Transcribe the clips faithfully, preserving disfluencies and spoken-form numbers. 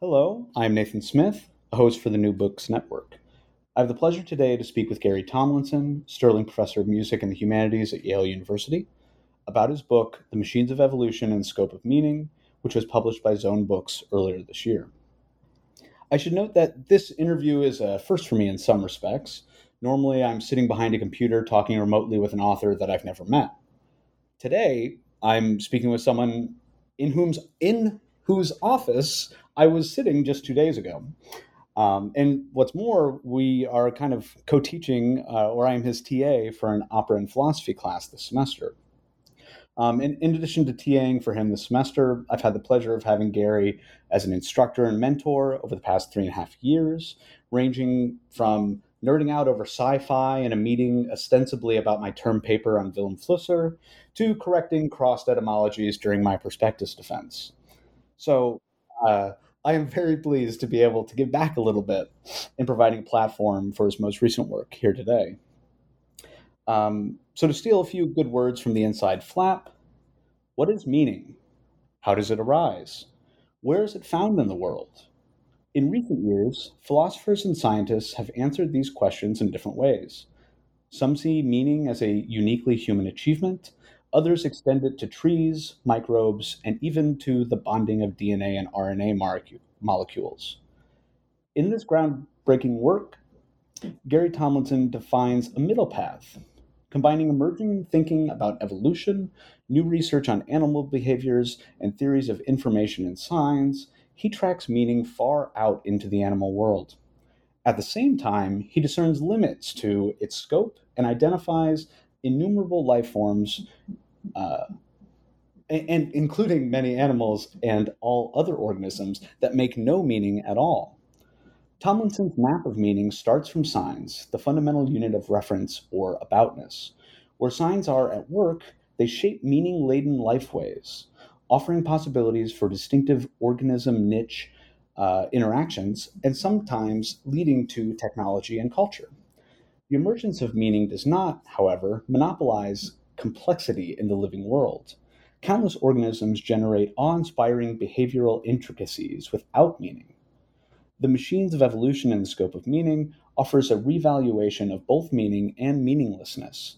Hello, I'm Nathan Smith, a host for the New Books Network. I have the pleasure today to speak with Gary Tomlinson, Sterling Professor of Music and the Humanities at Yale University, about his book, The Machines of Evolution and Scope of Meaning, which was published by Zone Books earlier this year. I should note that this interview is a first for me in some respects. Normally, I'm sitting behind a computer talking remotely with an author that I've never met. Today, I'm speaking with someone in whom's in whose office I was sitting just two days ago. Um, and what's more, we are kind of co-teaching, uh, or I'm his T A for an opera and philosophy class this semester. Um, and in addition to TAing for him this semester, I've had the pleasure of having Gary as an instructor and mentor over the past three and a half years, ranging from nerding out over sci-fi in a meeting ostensibly about my term paper on Willem Flusser to correcting crossed etymologies during my prospectus defense. So uh, I am very pleased to be able to give back a little bit in providing a platform for his most recent work here today. Um, so to steal a few good words from the inside flap, what is meaning? How does it arise? Where is it found in the world? In recent years, philosophers and scientists have answered these questions in different ways. Some see meaning as a uniquely human achievement. Others extend it to trees, microbes, and even to the bonding of D N A and R N A molecules. In this groundbreaking work, Gary Tomlinson defines a middle path, combining emerging thinking about evolution, new research on animal behaviors, and theories of information and signs. He tracks meaning far out into the animal world. At the same time, he discerns limits to its scope and identifies innumerable life forms, Uh, and, and including many animals and all other organisms that make no meaning at all. Tomlinson's map of meaning starts from signs, the fundamental unit of reference or aboutness. Where signs are at work, they shape meaning-laden lifeways, offering possibilities for distinctive organism niche uh, interactions and sometimes leading to technology and culture. The emergence of meaning does not, however, monopolize complexity in the living world. Countless organisms generate awe-inspiring behavioral intricacies without meaning. The Machines of Evolution and the Scope of Meaning offers a revaluation of both meaning and meaninglessness,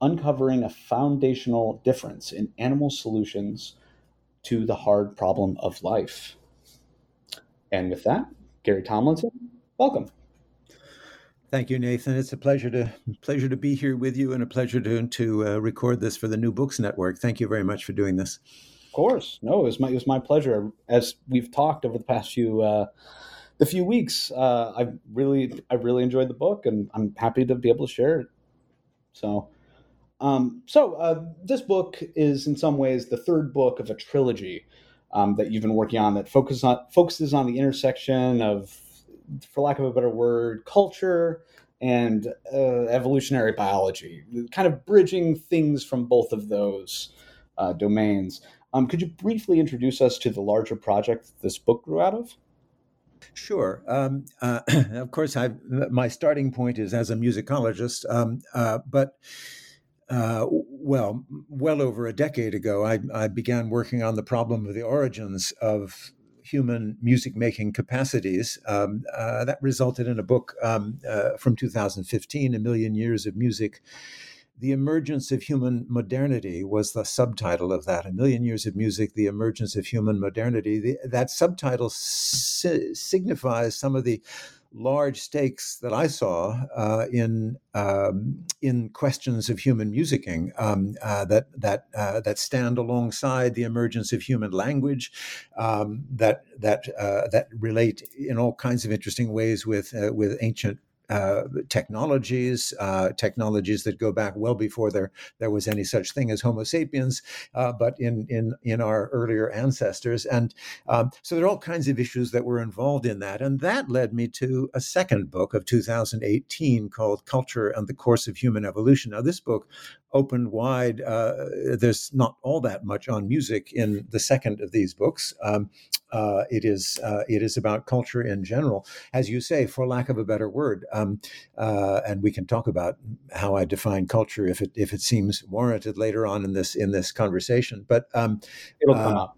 uncovering a foundational difference in animal solutions to the hard problem of life. And with that, Gary Tomlinson, welcome. Thank you, Nathan. It's a pleasure to pleasure to be here with you and a pleasure to, to uh, record this for the New Books Network. Thank you very much for doing this. Of course. No, it was my, it was my pleasure. As we've talked over the past few uh, the few weeks, uh, I really I really enjoyed the book, and I'm happy to be able to share it. So, um, so uh, this book is in some ways the third book of a trilogy um, that you've been working on that focuses on, focuses on the intersection of, for lack of a better word, culture and uh, evolutionary biology, kind of bridging things from both of those uh, domains. Um, could you briefly introduce us to the larger project that this book grew out of? Sure. Um, uh, of course, I've, my starting point is as a musicologist, um, uh, but Uh, well, well over a decade ago, I, I began working on the problem of the origins of human music-making capacities. Um, uh, that resulted in a book um, uh, from two thousand fifteen, A Million Years of Music The Emergence of Human Modernity was the subtitle of that. A Million Years of Music, The Emergence of Human Modernity. The, that subtitle si- signifies some of the large stakes that I saw uh, in um, in questions of human musicking um, uh, that that uh, that stand alongside the emergence of human language, um, that that uh, that relate in all kinds of interesting ways with uh, with ancient. Uh, technologies, uh, technologies that go back well before there there was any such thing as Homo sapiens, uh, but in in in our earlier ancestors, and um, so there are all kinds of issues that were involved in that, and that led me to a second book of two thousand eighteen called Culture and the Course of Human Evolution. Now, this book opened wide. Uh, there's not all that much on music in the second of these books. Um, Uh, it is uh, it is about culture in general, as you say, for lack of a better word. Um, uh, and we can talk about how I define culture if it if it seems warranted later on in this in this conversation. But um, it'll uh, come up.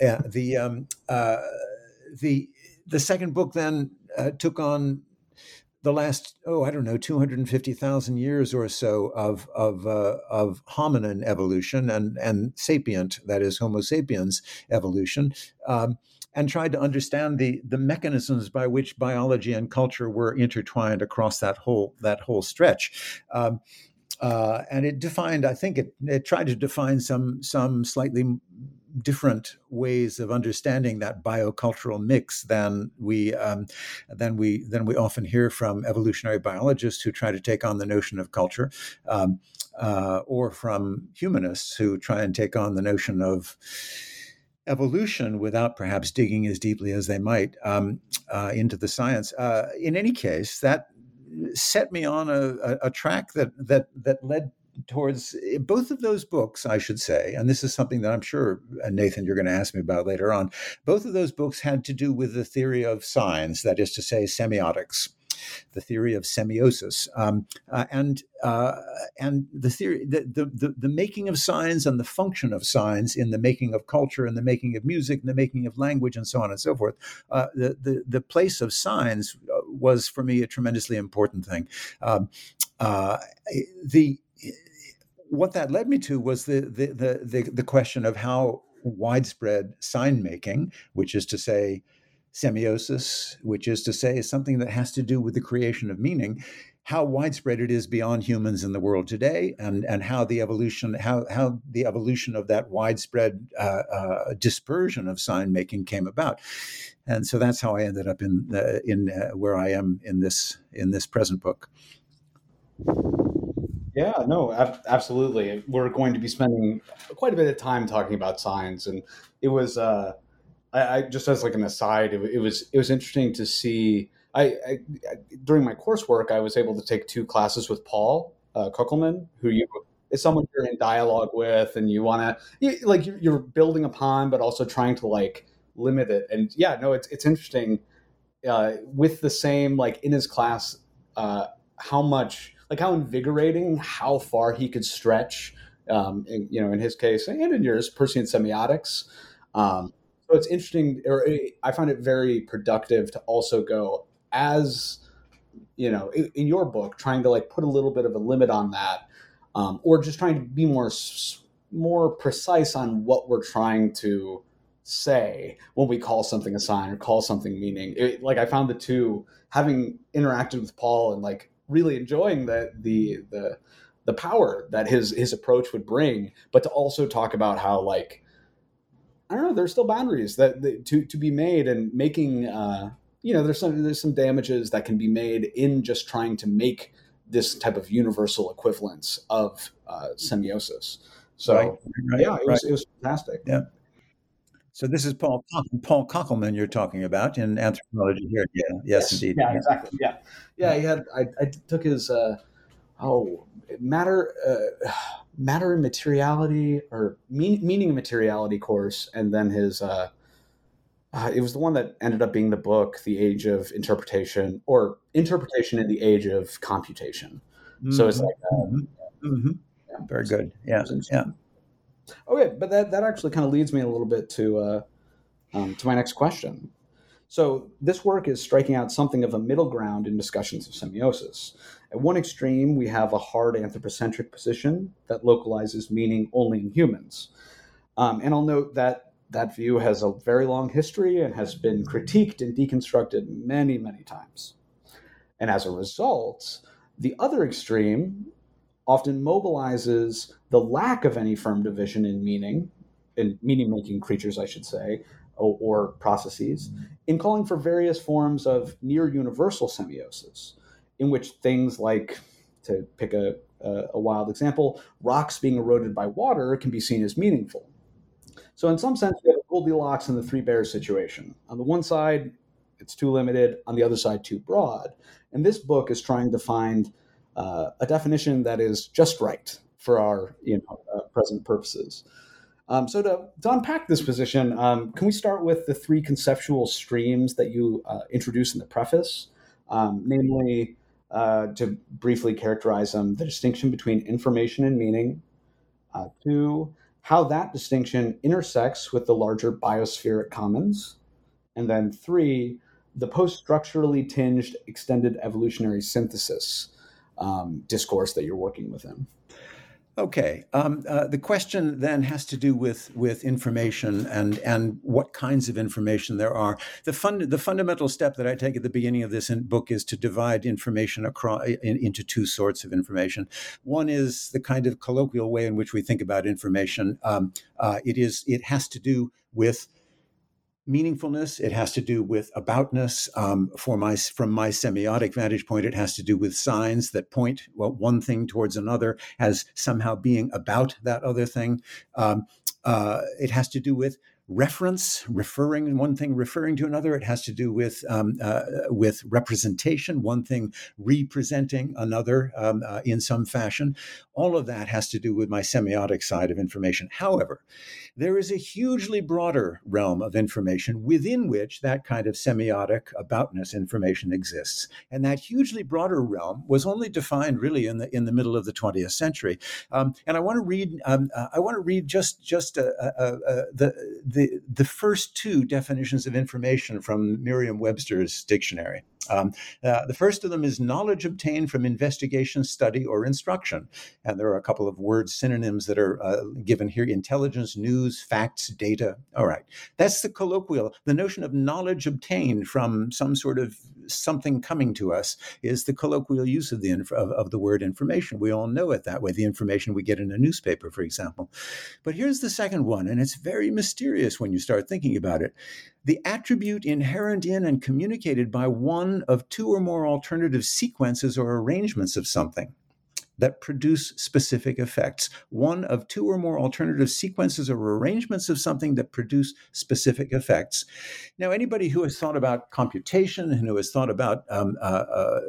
Yeah. The um, uh, the the second book then uh, took on the last, oh, I don't know, two hundred fifty thousand years or so of of uh, of hominin evolution and and sapient, that is Homo sapiens evolution, um, and tried to understand the the mechanisms by which biology and culture were intertwined across that whole that whole stretch. Um, uh, and it defined, I think it it tried to define some some slightly different ways of understanding that biocultural mix than we um, than we than we often hear from evolutionary biologists who try to take on the notion of culture, um, uh, or from humanists who try and take on the notion of evolution without perhaps digging as deeply as they might um, uh, into the science. Uh, in any case, that set me on a, a, a track that that that led towards both of those books, I should say, and this is something that I'm sure, Nathan, you're going to ask me about later on. Both of those books had to do with the theory of signs, that is to say, semiotics, the theory of semiosis, um, uh, and uh, and the theory, the, the the making of signs and the function of signs in the making of culture and the making of music and the making of language and so on and so forth. Uh, the, the the place of signs was for me a tremendously important thing. Um, uh, the What that led me to was the the, the the the question of how widespread sign making, which is to say semiosis, which is to say something that has to do with the creation of meaning, how widespread it is beyond humans in the world today, and and how the evolution how how the evolution of that widespread uh, uh, dispersion of sign making came about, and so that's how I ended up in uh, in uh, where I am in this in this present book. Yeah, no, ab- absolutely. We're going to be spending quite a bit of time talking about signs, and it was uh, I, I just as like an aside, it, it was it was interesting to see. I, I, I during my coursework, I was able to take two classes with Paul uh, Kockelman, who you is someone you're in dialogue with, and you want to you, like you're building upon, but also trying to like limit it. And yeah, no, it's it's interesting uh, with the same like in his class uh, how much. Like how invigorating, how far he could stretch, um, in, you know, in his case and in yours, Peirce and semiotics. Um, so it's interesting, or it, I find it very productive to also go as, you know, in, in your book, trying to like put a little bit of a limit on that, um, or just trying to be more, more precise on what we're trying to say when we call something a sign or call something meaning. It, like I found the two, having interacted with Paul and like, really enjoying the, the the the power that his his approach would bring, but to also talk about how like I don't know, there's still boundaries that, that to to be made and making uh, you know there's some there's some damages that can be made in just trying to make this type of universal equivalence of uh, semiosis. So right, right, yeah, it right. was it was fantastic. Yeah. So this is Paul Paul Kockelman you're talking about in anthropology here. Yeah. Yes, yes indeed. Yeah, exactly. Yeah, yeah. He had I, I took his uh, oh matter uh, matter and materiality or mean, meaning and materiality course, and then his uh, uh, it was the one that ended up being the book, The Age of Interpretation or Interpretation in the Age of Computation. Mm-hmm. So it's like um, mm-hmm. yeah, very so good. Yeah, yeah. Okay, but that, that actually kind of leads me a little bit to uh, um, to my next question. So this work is striking out something of a middle ground in discussions of semiosis. At one extreme, we have a hard anthropocentric position that localizes meaning only in humans. Um, and I'll note that that view has a very long history and has been critiqued and deconstructed many, many times. And as a result, the other extreme often mobilizes the lack of any firm division in meaning, in meaning-making creatures, I should say, or, or processes, in calling for various forms of near-universal semiosis, in which things like, to pick a, a, a wild example, rocks being eroded by water can be seen as meaningful. So in some sense, we have Goldilocks and the Three Bears situation. On the one side, it's too limited. On the other side, too broad. And this book is trying to find uh, a definition that is just right for our you know, uh, present purposes. Um, so to, to unpack this position, um, can we start with the three conceptual streams that you uh, introduce in the preface? Um, namely, uh, to briefly characterize them, the distinction between information and meaning. Uh, two, how that distinction intersects with the larger biospheric commons. And then three, the post-structurally tinged extended evolutionary synthesis um, discourse that you're working within. Okay. Um, uh, the question then has to do with, with information and, and what kinds of information there are. The fun, the fundamental step that I take at the beginning of this in, book is to divide information across, in, into two sorts of information. One is the kind of colloquial way in which we think about information. Um, uh, it is it has to do with meaningfulness. It has to do with aboutness. Um, for my, from my semiotic vantage point, it has to do with signs that point well, one thing towards another as somehow being about that other thing. Um, uh, it has to do with reference, referring one thing, referring to another. It has to do with um, uh, with representation, one thing representing another um, uh, in some fashion. All of that has to do with my semiotic side of information. However, there is a hugely broader realm of information within which that kind of semiotic aboutness information exists. And that hugely broader realm was only defined really in the in the middle of the twentieth century. Um, and I want to read um, uh, I want to read just just uh, uh, uh, the the The, the first two definitions of information from Merriam-Webster's dictionary. Um, uh, the first of them is knowledge obtained from investigation, study, or instruction. And there are a couple of word synonyms that are uh, given here: intelligence, news, facts, data. All right. That's the colloquial. The notion of knowledge obtained from some sort of something coming to us is the colloquial use of the inf- of, of the word information. We all know it that way, the information we get in a newspaper, for example. But here's the second one, and it's very mysterious when you start thinking about it. The attribute inherent in and communicated by one of two or more alternative sequences or arrangements of something that produce specific effects. One of two or more alternative sequences or arrangements of something that produce specific effects. Now, anybody who has thought about computation and who has thought about um, uh, uh,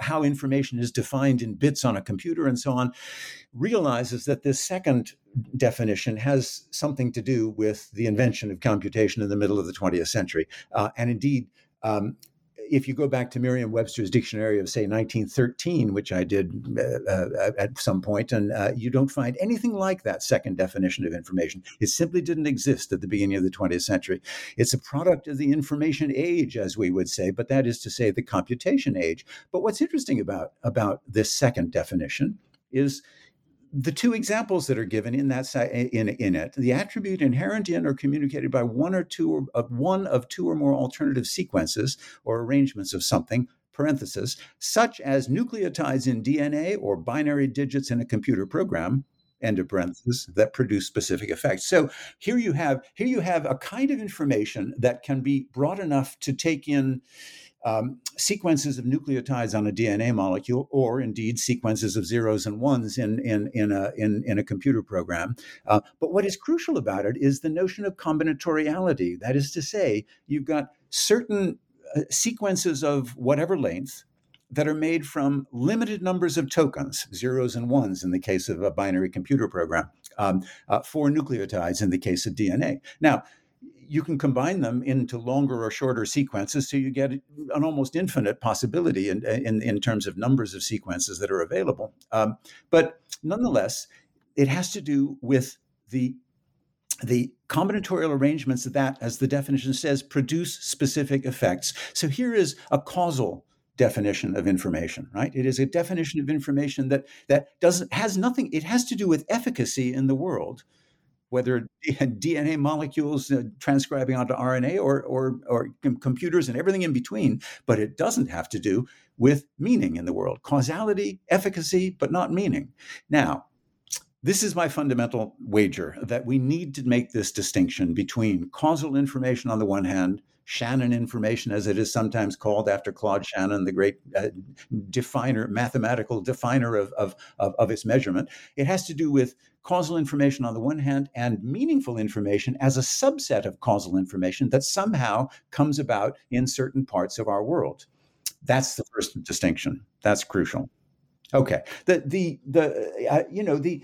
how information is defined in bits on a computer and so on realizes that this second definition has something to do with the invention of computation in the middle of the twentieth century. Uh, and indeed, um, If you go back to Merriam-Webster's dictionary of, say, nineteen thirteen, which I did uh, uh, at some point, and uh, you don't find anything like that second definition of information. It simply didn't exist at the beginning of the twentieth century. It's a product of the information age, as we would say, but that is to say the computation age. But what's interesting about, about this second definition is the two examples that are given in that in in it, the attribute inherent in or communicated by one or two or of one of two or more alternative sequences or arrangements of something, parenthesis, such as nucleotides in D N A or binary digits in a computer program, end of parenthesis, that produce specific effects. So here you have here you have a kind of information that can be broad enough to take in Um, sequences of nucleotides on a D N A molecule, or indeed sequences of zeros and ones in in in a in, in a computer program. Uh, but what is crucial about it is the notion of combinatoriality. That is to say, you've got certain uh, sequences of whatever length that are made from limited numbers of tokens, zeros and ones in the case of a binary computer program, um, uh, four nucleotides in the case of D N A. Now, you can combine them into longer or shorter sequences, so you get an almost infinite possibility in, in, in terms of numbers of sequences that are available. Um, but nonetheless, it has to do with the the combinatorial arrangements that, as the definition says, produce specific effects. So here is a causal definition of information, right? It is a definition of information that that doesn't has nothing, it has to do with efficacy in the world, whether D N A molecules uh, transcribing onto R N A or, or, or com- computers and everything in between, but it doesn't have to do with meaning in the world. Causality, efficacy, but not meaning. Now, this is my fundamental wager, that we need to make this distinction between causal information on the one hand, Shannon information, as it is sometimes called after Claude Shannon, the great uh, definer, mathematical definer of, of, of, of its measurement. It has to do with causal information on the one hand and meaningful information as a subset of causal information that somehow comes about in certain parts of our world. That's the first distinction. That's crucial. Okay. The, the, the, uh, you know, the,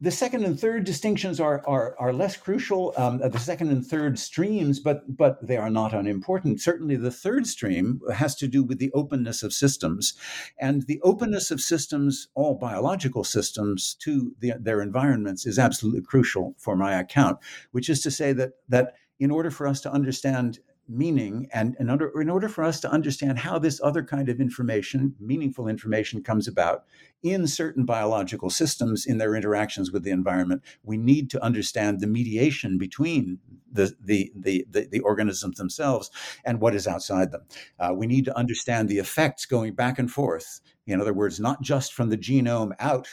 The second and third distinctions are are, are less crucial. Um, the second and third streams, but but they are not unimportant. Certainly, the third stream has to do with the openness of systems, and the openness of systems, all biological systems, to the, their environments is absolutely crucial for my account. Which is to say that that in order for us to understand meaning and, and under, in order for us to understand how this other kind of information, meaningful information, comes about in certain biological systems in their interactions with the environment, we need to understand the mediation between the the the, the, the organisms themselves and what is outside them. Uh, we need to understand the effects going back and forth. In other words, not just from the genome out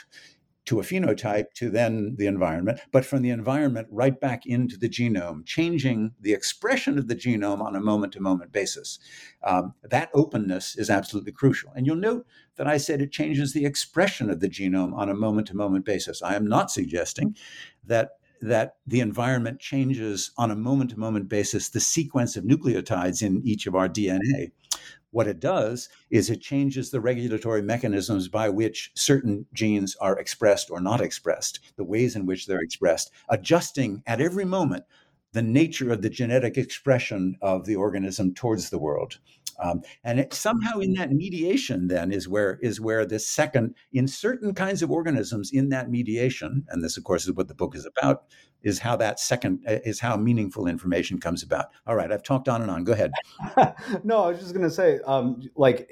to a phenotype, to then the environment, but from the environment right back into the genome, changing the expression of the genome on a moment-to-moment basis. Um, that openness is absolutely crucial. And you'll note that I said it changes the expression of the genome on a moment-to-moment basis. I am not suggesting that that the environment changes on a moment-to-moment basis the sequence of nucleotides in each of our D N A. What it does is it changes the regulatory mechanisms by which certain genes are expressed or not expressed, the ways in which they're expressed, adjusting at every moment the nature of the genetic expression of the organism towards the world. Um, and it, somehow in that mediation then is where is where this second, in certain kinds of organisms in that mediation, and this of course is what the book is about, is how that second, uh, is how meaningful information comes about. All right, I've talked on and on, go ahead. No, I was just gonna say, um, like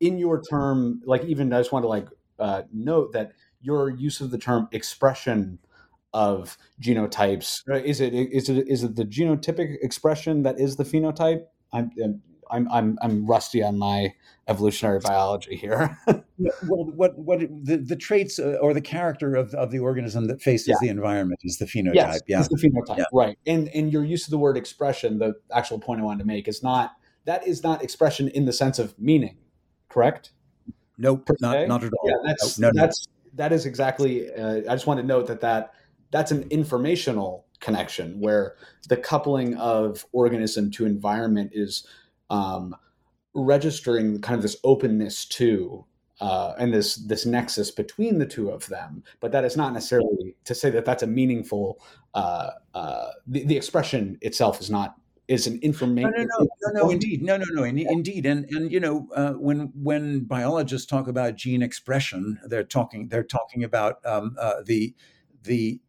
in your term, like even I just want to like uh, note that your use of the term expression of genotypes, is it is it is it the genotypic expression that is the phenotype? I'm, I'm I'm I'm I'm rusty on my evolutionary biology here. Well, what what the, the traits or the character of, of the organism that faces yeah. the environment is the phenotype. Yes, yeah, it's the phenotype, yeah. Right? And and your use of the word expression, the actual point I wanted to make is not that is not expression in the sense of meaning, correct? Nope, not, not at all. Yeah, that's no, no, that's no. that is exactly. Uh, I just want to note that that that's an informational connection where the coupling of organism to environment is. Um, registering kind of this openness to uh, and this this nexus between the two of them, but that is not necessarily to say that that's a meaningful. Uh, uh, the, the expression itself is not is an information. No, no, no, no, no indeed, no, no, no, in, indeed, and and you know uh, when when biologists talk about gene expression, they're talking they're talking about um, uh, the the.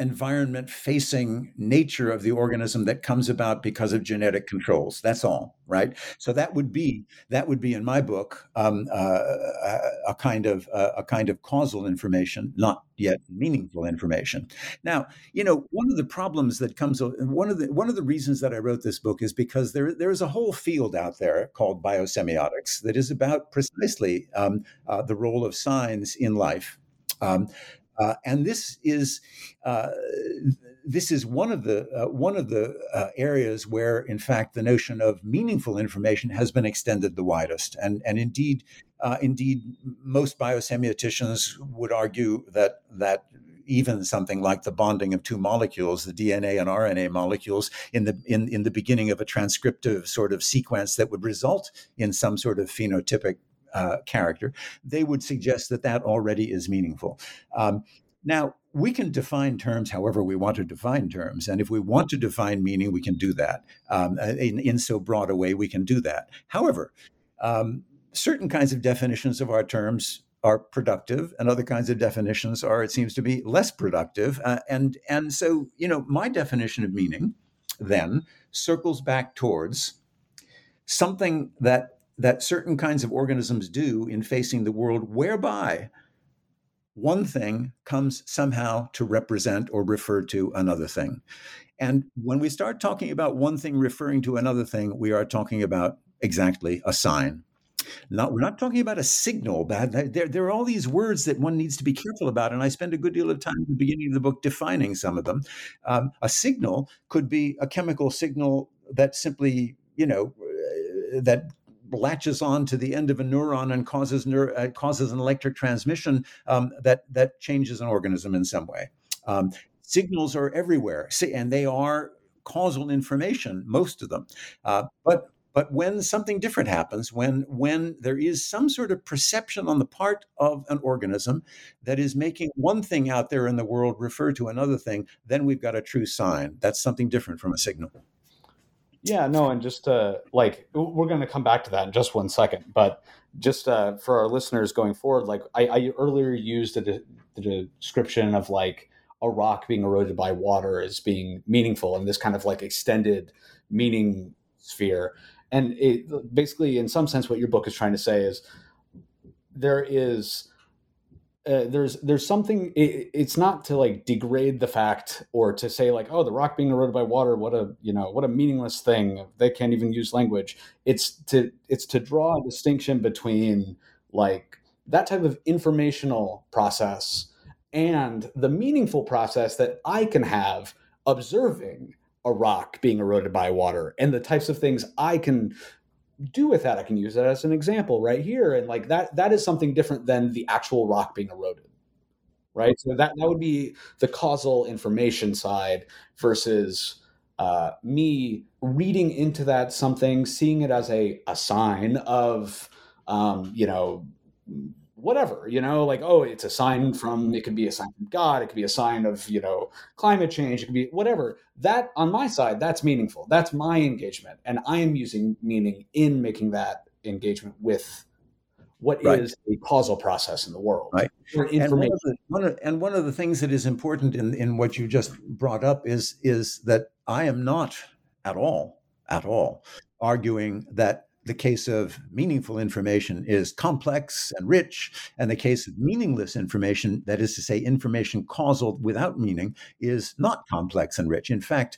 environment facing nature of the organism that comes about because of genetic controls. That's all, right? So that would be that would be in my book um, uh, a kind of uh, a kind of causal information, not yet meaningful information. Now, you know, one of the problems that comes one of the one of the reasons that I wrote this book is because there there is a whole field out there called biosemiotics that is about precisely um, uh, the role of signs in life. Um, Uh, and this is uh, this is one of the uh, one of the uh, areas where, in fact, the notion of meaningful information has been extended the widest. And and indeed, uh, indeed, most biosemiotics would argue that that even something like the bonding of two molecules, the D N A and R N A molecules, in the in in the beginning of a transcriptive sort of sequence that would result in some sort of phenotypic. Uh, character, they would suggest that that already is meaningful. Um, now, we can define terms however we want to define terms. And if we want to define meaning, we can do that. Um, in, in so broad a way, we can do that. However, um, certain kinds of definitions of our terms are productive, and other kinds of definitions are, it seems to be, less productive. Uh, and and so, you know, my definition of meaning then circles back towards something that that certain kinds of organisms do in facing the world, whereby one thing comes somehow to represent or refer to another thing. And when we start talking about one thing referring to another thing, we are talking about exactly a sign. Not, we're not talking about a signal. But there, there are all these words that one needs to be careful about, and I spend a good deal of time at the beginning of the book defining some of them. Um, a signal could be a chemical signal that simply, you know, that latches on to the end of a neuron and causes neur- uh, causes an electric transmission um, that that changes an organism in some way. Um, signals are everywhere, and they are causal information, most of them, uh, but. But when something different happens, when when there is some sort of perception on the part of an organism that is making one thing out there in the world refer to another thing, then we've got a true sign. That's something different from a signal. Yeah, no, and just uh, like, we're going to come back to that in just one second. But just uh, for our listeners going forward, like I, I earlier used the, de- the description of like a rock being eroded by water as being meaningful in this kind of like extended meaning sphere. And it, basically, in some sense, what your book is trying to say is there is uh, there's there's something. It, it's not to like degrade the fact or to say like, oh, the rock being eroded by water, what a you know what a meaningless thing. They can't even use language. It's to it's to draw a distinction between like that type of informational process and the meaningful process that I can have observing a rock being eroded by water and the types of things I can do with that. I can use that as an example right here. And like that, that is something different than the actual rock being eroded. Right. So that, that would be the causal information side versus uh, me reading into that something, seeing it as a, a sign of, um, you know, whatever, you know, like, oh, it's a sign from, it could be a sign from God. It could be a sign of, you know, climate change. It could be whatever. That on my side, that's meaningful. That's my engagement. And I am using meaning in making that engagement with what right. is a causal process in the world. Right. Or information. And one of the, one of, and one of the things that is important in, in what you just brought up is, is that I am not at all, at all arguing that the case of meaningful information is complex and rich, and the case of meaningless information, that is to say, information causal without meaning, is not complex and rich. In fact,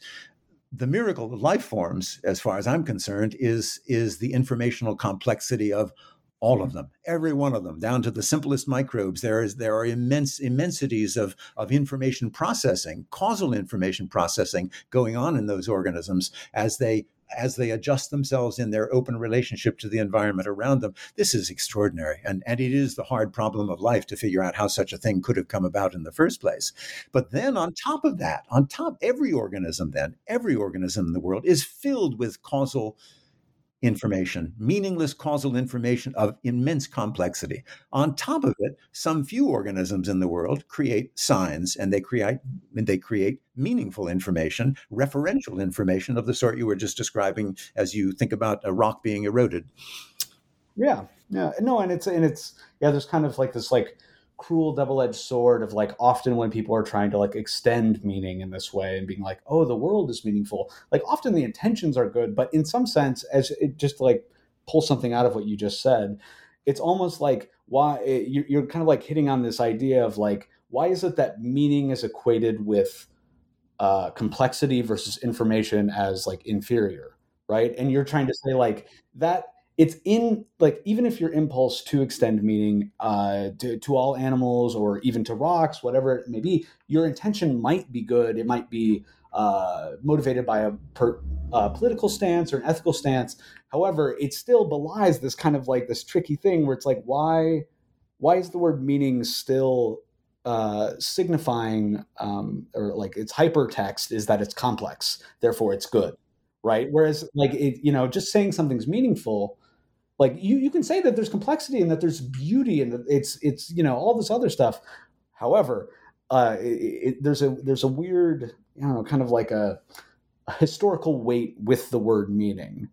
the miracle of life forms, as far as I'm concerned, is, is the informational complexity of all of them, every one of them, down to the simplest microbes. There is there are immense immensities of, of information processing, causal information processing going on in those organisms as they as they adjust themselves in their open relationship to the environment around them. This is extraordinary. And, and it is the hard problem of life to figure out how such a thing could have come about in the first place. But then on top of that, on top, every organism then, every organism in the world is filled with causal information, meaningless causal information of immense complexity. On top of it, some few organisms in the world create signs, and they create and they create meaningful information, referential information of the sort you were just describing as you think about a rock being eroded. Yeah, yeah, no, and it's and it's yeah. There's kind of like this like cruel double-edged sword of like often when people are trying to like extend meaning in this way and being like, oh, the world is meaningful. Like often the intentions are good, but in some sense, as it just like pulls something out of what you just said, it's almost like why you're kind of like hitting on this idea of like, why is it that meaning is equated with uh, complexity versus information as like inferior, right? And you're trying to say like that, it's in like, even if your impulse to extend meaning uh, to, to all animals or even to rocks, whatever it may be, your intention might be good. It might be uh, motivated by a per, uh, political stance or an ethical stance. However, it still belies this kind of like this tricky thing where it's like, why, why is the word meaning still uh, signifying um, or like its hypertext is that it's complex, therefore it's good, right? Whereas like, it, you know, just saying something's meaningful, like you, you can say that there's complexity and that there's beauty and that it's, it's, you know, all this other stuff. However, uh, it, it, there's a, there's a weird, you know, kind of like a, a historical weight with the word meaning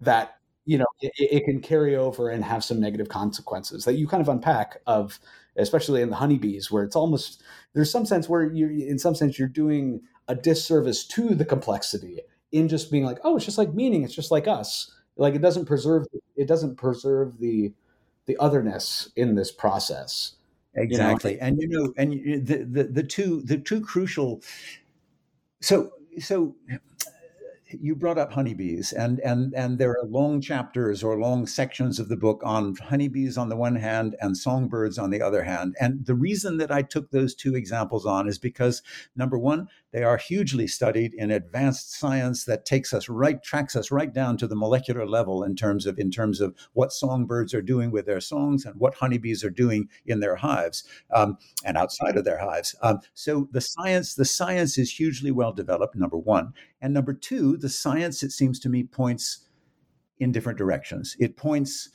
that you know, it, it can carry over and have some negative consequences that you kind of unpack of, especially in the honeybees, where it's almost, there's some sense where you, in some sense, you're doing a disservice to the complexity in just being like, oh, it's just like meaning. It's just like us. Like it doesn't preserve, it doesn't preserve the, the otherness in this process. Exactly. You know? And, you know, and the, the, the two, the two crucial, so, so you brought up honeybees, and, and, and there are long chapters or long sections of the book on honeybees on the one hand and songbirds on the other hand. And the reason that I took those two examples on is because, number one, they are hugely studied in advanced science that takes us right, tracks us right down to the molecular level in terms of in terms of what songbirds are doing with their songs and what honeybees are doing in their hives um, and outside of their hives. Um, so the science, the science is hugely well developed, number one. And number two, the science, it seems to me, points in different directions. It points,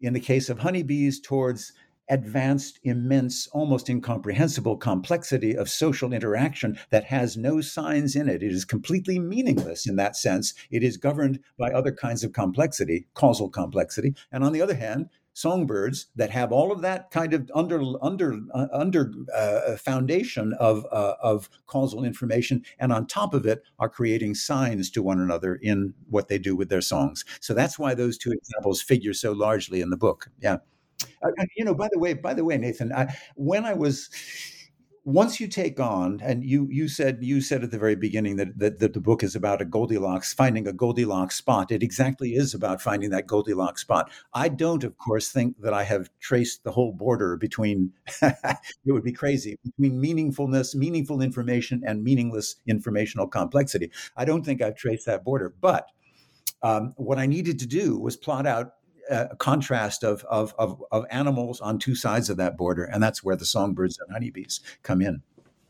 in the case of honeybees, towards advanced, immense, almost incomprehensible complexity of social interaction that has no signs in it. It is completely meaningless in that sense. It is governed by other kinds of complexity, causal complexity. And on the other hand, songbirds that have all of that kind of under under uh, under uh, foundation of uh, of causal information, and on top of it are creating signs to one another in what they do with their songs. So that's why those two examples figure so largely in the book. Yeah. Uh, you know, by the way, by the way, Nathan, I, when I was, once you take on, and you you said you said at the very beginning that, that that the book is about a Goldilocks, finding a Goldilocks spot. It exactly is about finding that Goldilocks spot. I don't, of course, think that I have traced the whole border between, it would be crazy, between meaningfulness, meaningful information and meaningless informational complexity. I don't think I've traced that border. But um, what I needed to do was plot out a contrast of, of of of animals on two sides of that border, and that's where the songbirds and honeybees come in.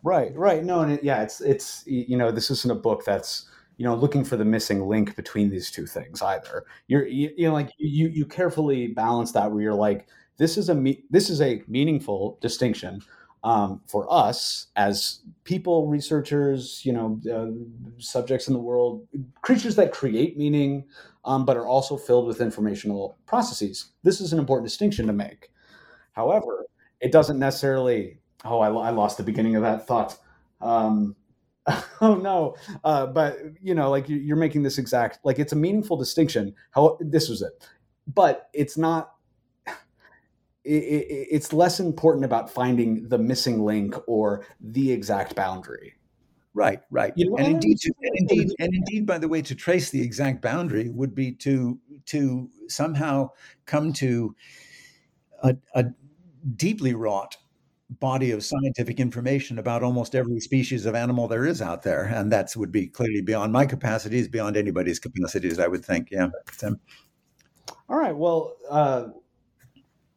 Right, right. No, and it, yeah, it's it's you know, this isn't a book that's, you know, looking for the missing link between these two things either. You're you, you know like you you carefully balance that where you're like, this is a me- this is a meaningful distinction um, for us as people, researchers, you know, uh, subjects in the world, creatures that create meaning. Um, but are also filled with informational processes. This is an important distinction to make. However, it doesn't necessarily, oh, I, I lost the beginning of that thought. Um, oh, no. Uh, but, you know, like you're making this exact, like it's a meaningful distinction. How this was it. But it's not, it, it, it's less important about finding the missing link or the exact boundary. Right, right, you know, and indeed, and indeed, and indeed. By the way, to trace the exact boundary would be to to somehow come to a, a deeply wrought body of scientific information about almost every species of animal there is out there, and that would be clearly beyond my capacities, beyond anybody's capacities, I would think. Yeah. So. All right. Well, uh,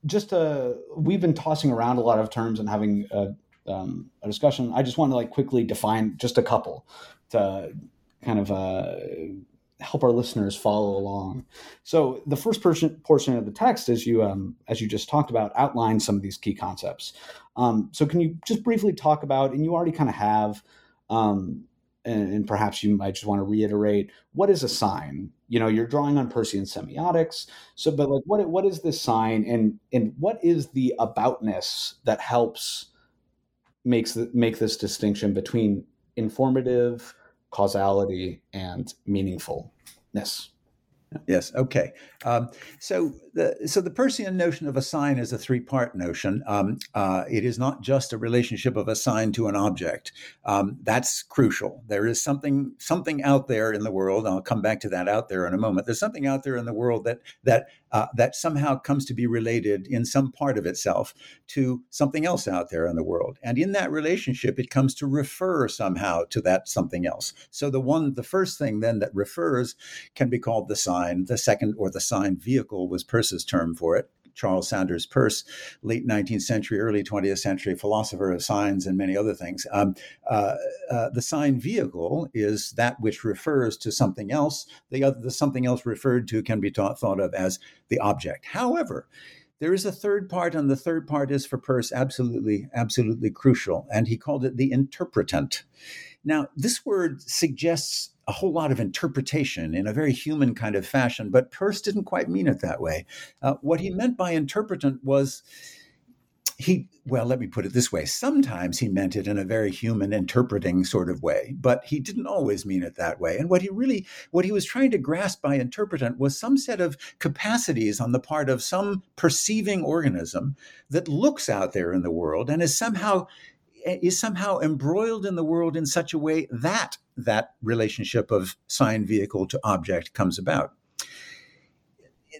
just uh, we've been tossing around a lot of terms and having. Uh, Um, a discussion. I just want to like quickly define just a couple to kind of uh, help our listeners follow along. So the first portion portion of the text, as you um, as you just talked about, outlines some of these key concepts. Um, so can you just briefly talk about, and you already kind of have, um, and, and perhaps you might just want to reiterate, what is a sign? You know, you're drawing on Peircean semiotics. So, but like, what what is this sign, and and what is the aboutness that helps? makes make this distinction between informative causality and meaningfulness. Yes. Okay. Um, so the so the Peircean notion of a sign is a three-part notion. Um, uh, it is not just a relationship of a sign to an object. Um, that's crucial. There is something something out there in the world. And I'll come back to that out there in a moment. There's something out there in the world that that uh, that somehow comes to be related in some part of itself to something else out there in the world, and in that relationship, it comes to refer somehow to that something else. So the one the first thing then that refers can be called the sign. The second, or the sign vehicle, was Peirce's term for it. Charles Sanders Peirce, late nineteenth century, early twentieth century philosopher of signs and many other things. Um, uh, uh, the sign vehicle is that which refers to something else. The other, the something else referred to can be taught, thought of as the object. However, there is a third part, and the third part is for Peirce absolutely, absolutely crucial, and he called it the interpretant. Now, this word suggests a whole lot of interpretation in a very human kind of fashion, but Peirce didn't quite mean it that way. Uh, what he meant by interpretant was he, well, let me put it this way. Sometimes he meant it in a very human interpreting sort of way, but he didn't always mean it that way. And what he really, what he was trying to grasp by interpretant was some set of capacities on the part of some perceiving organism that looks out there in the world and is somehow is somehow embroiled in the world in such a way that that relationship of sign vehicle to object comes about.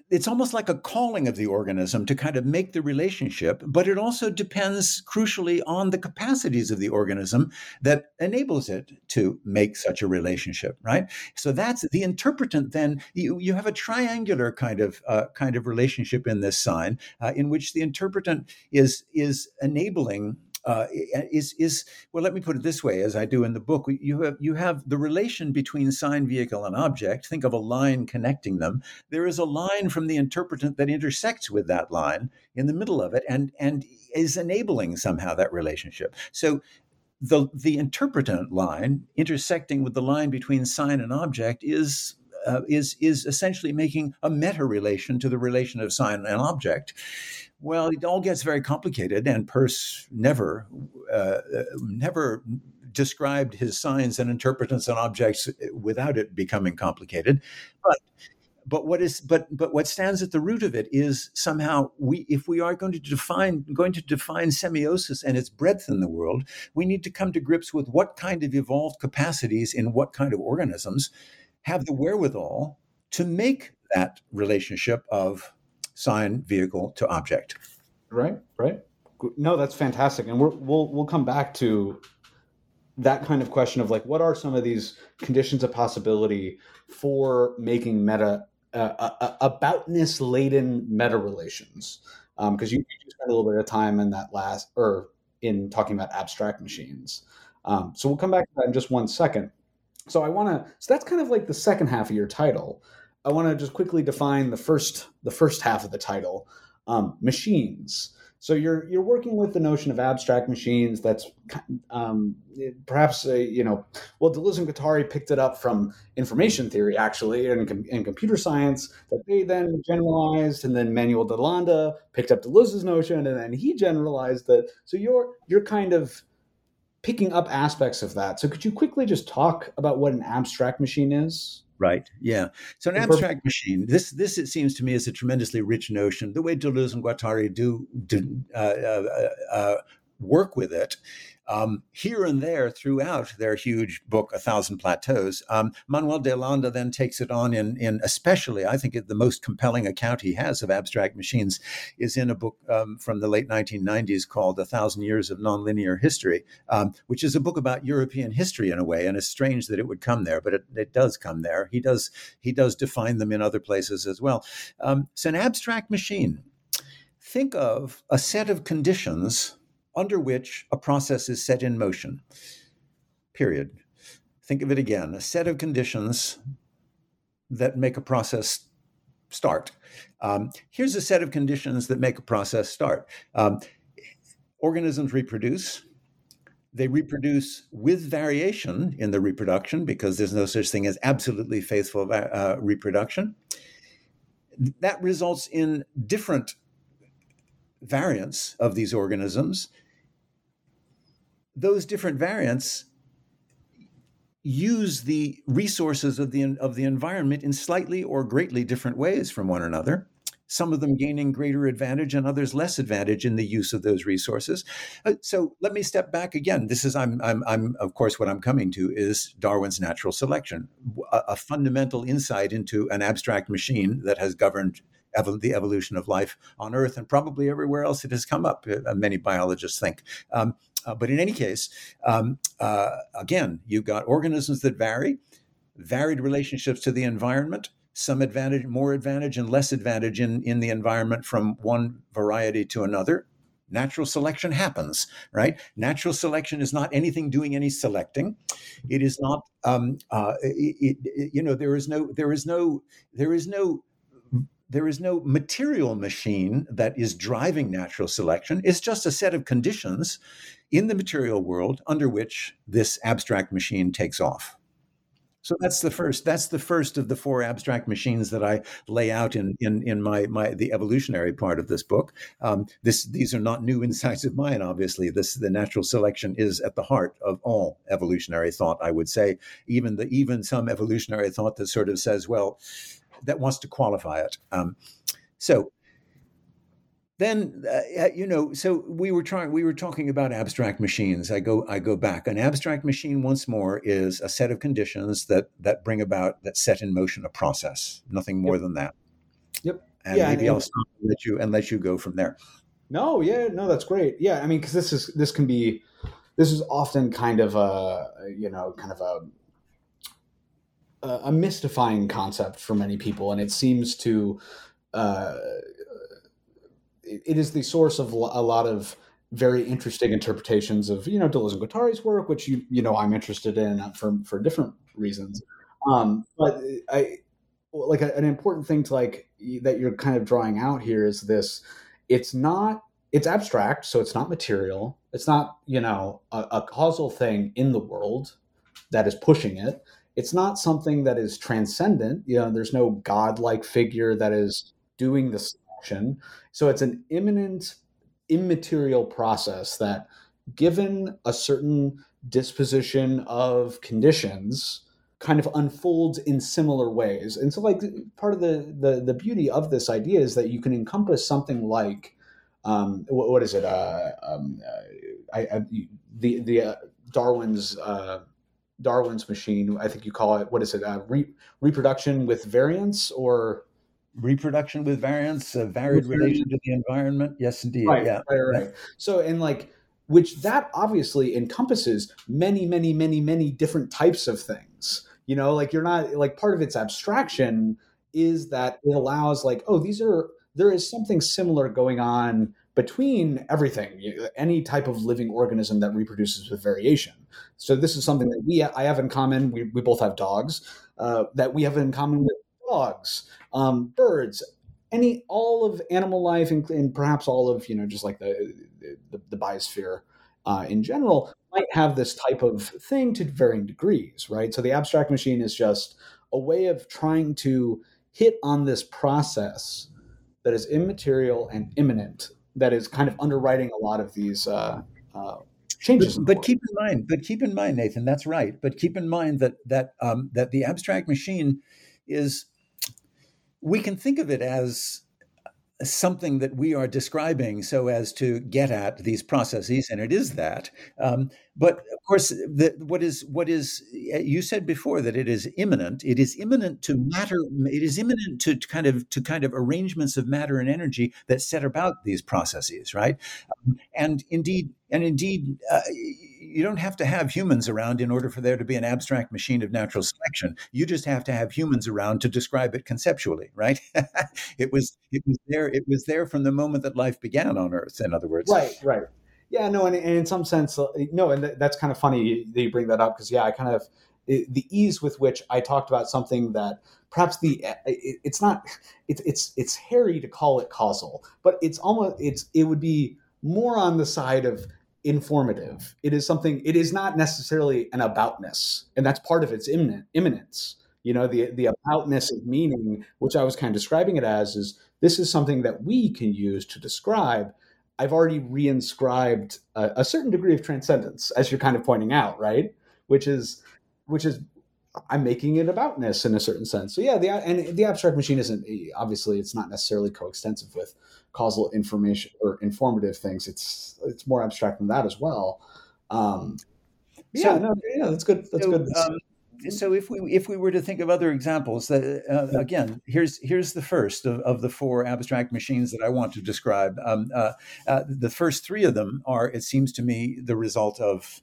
It's almost like a calling of the organism to kind of make the relationship, but it also depends crucially on the capacities of the organism that enables it to make such a relationship, right? So that's the interpretant. Then you, you have a triangular kind of uh, kind of relationship in this sign, uh, in which the interpretant is is enabling. Uh, is is well. Let me put it this way, as I do in the book. You have you have the relation between sign, vehicle, and object. Think of a line connecting them. There is a line from the interpretant that intersects with that line in the middle of it, and and is enabling somehow that relationship. So, the the interpretant line intersecting with the line between sign and object is uh, is is essentially making a meta relation to the relation of sign and object. Well, it all gets very complicated, and Peirce never, uh, never described his signs and interpretants and objects without it becoming complicated. But, but what is, but, but what stands at the root of it is somehow we, if we are going to define, going to define semiosis and its breadth in the world, we need to come to grips with what kind of evolved capacities in what kind of organisms have the wherewithal to make that relationship of sign, vehicle to object. Right, right. No, that's fantastic. And we're, we'll we'll come back to that kind of question of like, what are some of these conditions of possibility for making meta, uh, uh, aboutness-laden meta relations? Um, because you, you spent a little bit of time in that last, or in talking about abstract machines. Um, so we'll come back to that in just one second. So I want to, so that's kind of like the second half of your title. I want to just quickly define the first the first half of the title, um, machines. So you're you're working with the notion of abstract machines. That's um, perhaps a, you know well, Deleuze and Guattari picked it up from information theory actually, and in, in computer science that they then generalized, and then Manuel DeLanda picked up Deleuze's notion, and then he generalized that. So you're you're kind of picking up aspects of that. So could you quickly just talk about what an abstract machine is? Right. Yeah. So an abstract machine, this, this it seems to me, is a tremendously rich notion. The way Deleuze and Guattari do, do uh, uh, uh, work with it um, here and there throughout their huge book, A Thousand Plateaus, um, Manuel DeLanda then takes it on in, in especially, I think, the most compelling account he has of abstract machines is in a book um, from the late nineteen nineties called A Thousand Years of Nonlinear History, um, which is a book about European history in a way, and it's strange that it would come there, but it, it does come there. He does, he does define them in other places as well. Um, it's an abstract machine. Think of a set of conditions under which a process is set in motion, period. Think of it again, a set of conditions that make a process start. Um, here's a set of conditions that make a process start. Um, organisms reproduce. They reproduce with variation in the reproduction, because there's no such thing as absolutely faithful uh, reproduction. That results in different variants of these organisms. Those different variants use the resources of the, of the environment in slightly or greatly different ways from one another, some of them gaining greater advantage and others less advantage in the use of those resources. Uh, so let me step back again. This is, I'm, I'm, I'm, of course, what I'm coming to is Darwin's natural selection, a, a fundamental insight into an abstract machine that has governed the evolution of life on Earth and probably everywhere else it has come up, many biologists think. Um, uh, but in any case, um, uh, again, you've got organisms that vary, varied relationships to the environment, some advantage, more advantage and less advantage in, in the environment from one variety to another. Natural selection happens, right? Natural selection is not anything doing any selecting. It is not, um, uh, it, it, you know, there is no, there is no, there is no, There is no material machine that is driving natural selection. It's just a set of conditions in the material world under which this abstract machine takes off. So that's the first. That's the first of the four abstract machines that I lay out in in, in my my the evolutionary part of this book. Um, this these are not new insights of mine. Obviously, this the natural selection is at the heart of all evolutionary thought. I would say even the even some evolutionary thought that sort of says, well, that wants to qualify it. Um, so. Then uh, you know, so we were trying. We were talking about abstract machines. I go, I go back. An abstract machine, once more, is a set of conditions that that bring about, that set in motion a process. Nothing more yep. than that. Yep. And yeah, maybe and, I'll stop and let you and let you go from there. No, yeah, no, that's great. Yeah, I mean, because this is this can be, this is often kind of a you know kind of a a mystifying concept for many people, and it seems to. Uh, It is the source of a lot of very interesting interpretations of, you know, Deleuze and Guattari's work, which, you you know, I'm interested in for, for different reasons. Um, but I like a, an important thing to like that you're kind of drawing out here is this. It's not it's abstract. So it's not material. It's not, you know, a, a causal thing in the world that is pushing it. It's not something that is transcendent. You know, there's no godlike figure that is doing this. So it's an immanent, immaterial process that, given a certain disposition of conditions, kind of unfolds in similar ways. And so, like, part of the the, the beauty of this idea is that you can encompass something like, um, what, what is it? Uh, um, I, I, the the uh, Darwin's uh, Darwin's machine. I think you call it. What is it? Uh, re- reproduction with variance, or reproduction with variance, a varied relation to the environment. Yes, indeed. Right, yeah. Right, right. So, and like, which that obviously encompasses many, many, many, many different types of things, you know, like you're not like part of its abstraction is that it allows like, oh, these are, there is something similar going on between everything, any type of living organism that reproduces with variation. So this is something that we, I have in common. We, we both have dogs uh, that we have in common with dogs, um, birds, any, all of animal life, and, and perhaps all of, you know, just like the the, the biosphere uh, in general, might have this type of thing to varying degrees, right? So the abstract machine is just a way of trying to hit on this process that is immaterial and imminent, that is kind of underwriting a lot of these uh, uh, changes. But, but keep in mind, but keep in mind, Nathan, that's right. But keep in mind that that um, that the abstract machine is. We can think of it as something that we are describing so as to get at these processes, and it is that. Um, but of course, the, what is what is you said before that it is immanent. It is immanent to matter. It is immanent to kind of to kind of arrangements of matter and energy that set about these processes, right? Um, and indeed, and indeed. Uh, You don't have to have humans around in order for there to be an abstract machine of natural selection. You just have to have humans around to describe it conceptually, right? it was it was there it was there from the moment that life began on Earth. In other words, right, right, yeah, no, and, and in some sense, no, and th- that's kind of funny that you bring that up because yeah, I kind of it, the ease with which I talked about something that perhaps the it, it's not it's it's it's hairy to call it causal, but it's almost it's it would be more on the side of informative. It is something, it is not necessarily an aboutness. And that's part of its imminent, imminence. You know, the, the aboutness of meaning, which I was kind of describing it as, is this is something that we can use to describe. I've already reinscribed a, a certain degree of transcendence, as you're kind of pointing out, right? Which is, which is, I'm making it aboutness in a certain sense. So yeah, the and the abstract machine isn't, obviously it's not necessarily coextensive with causal information or informative things. It's it's more abstract than that as well. Um, yeah, so, no, yeah, that's good. That's so, good. Um, so if we if we were to think of other examples, that uh, again, here's here's the first of, of the four abstract machines that I want to describe. Um, uh, uh, the first three of them are, it seems to me, the result of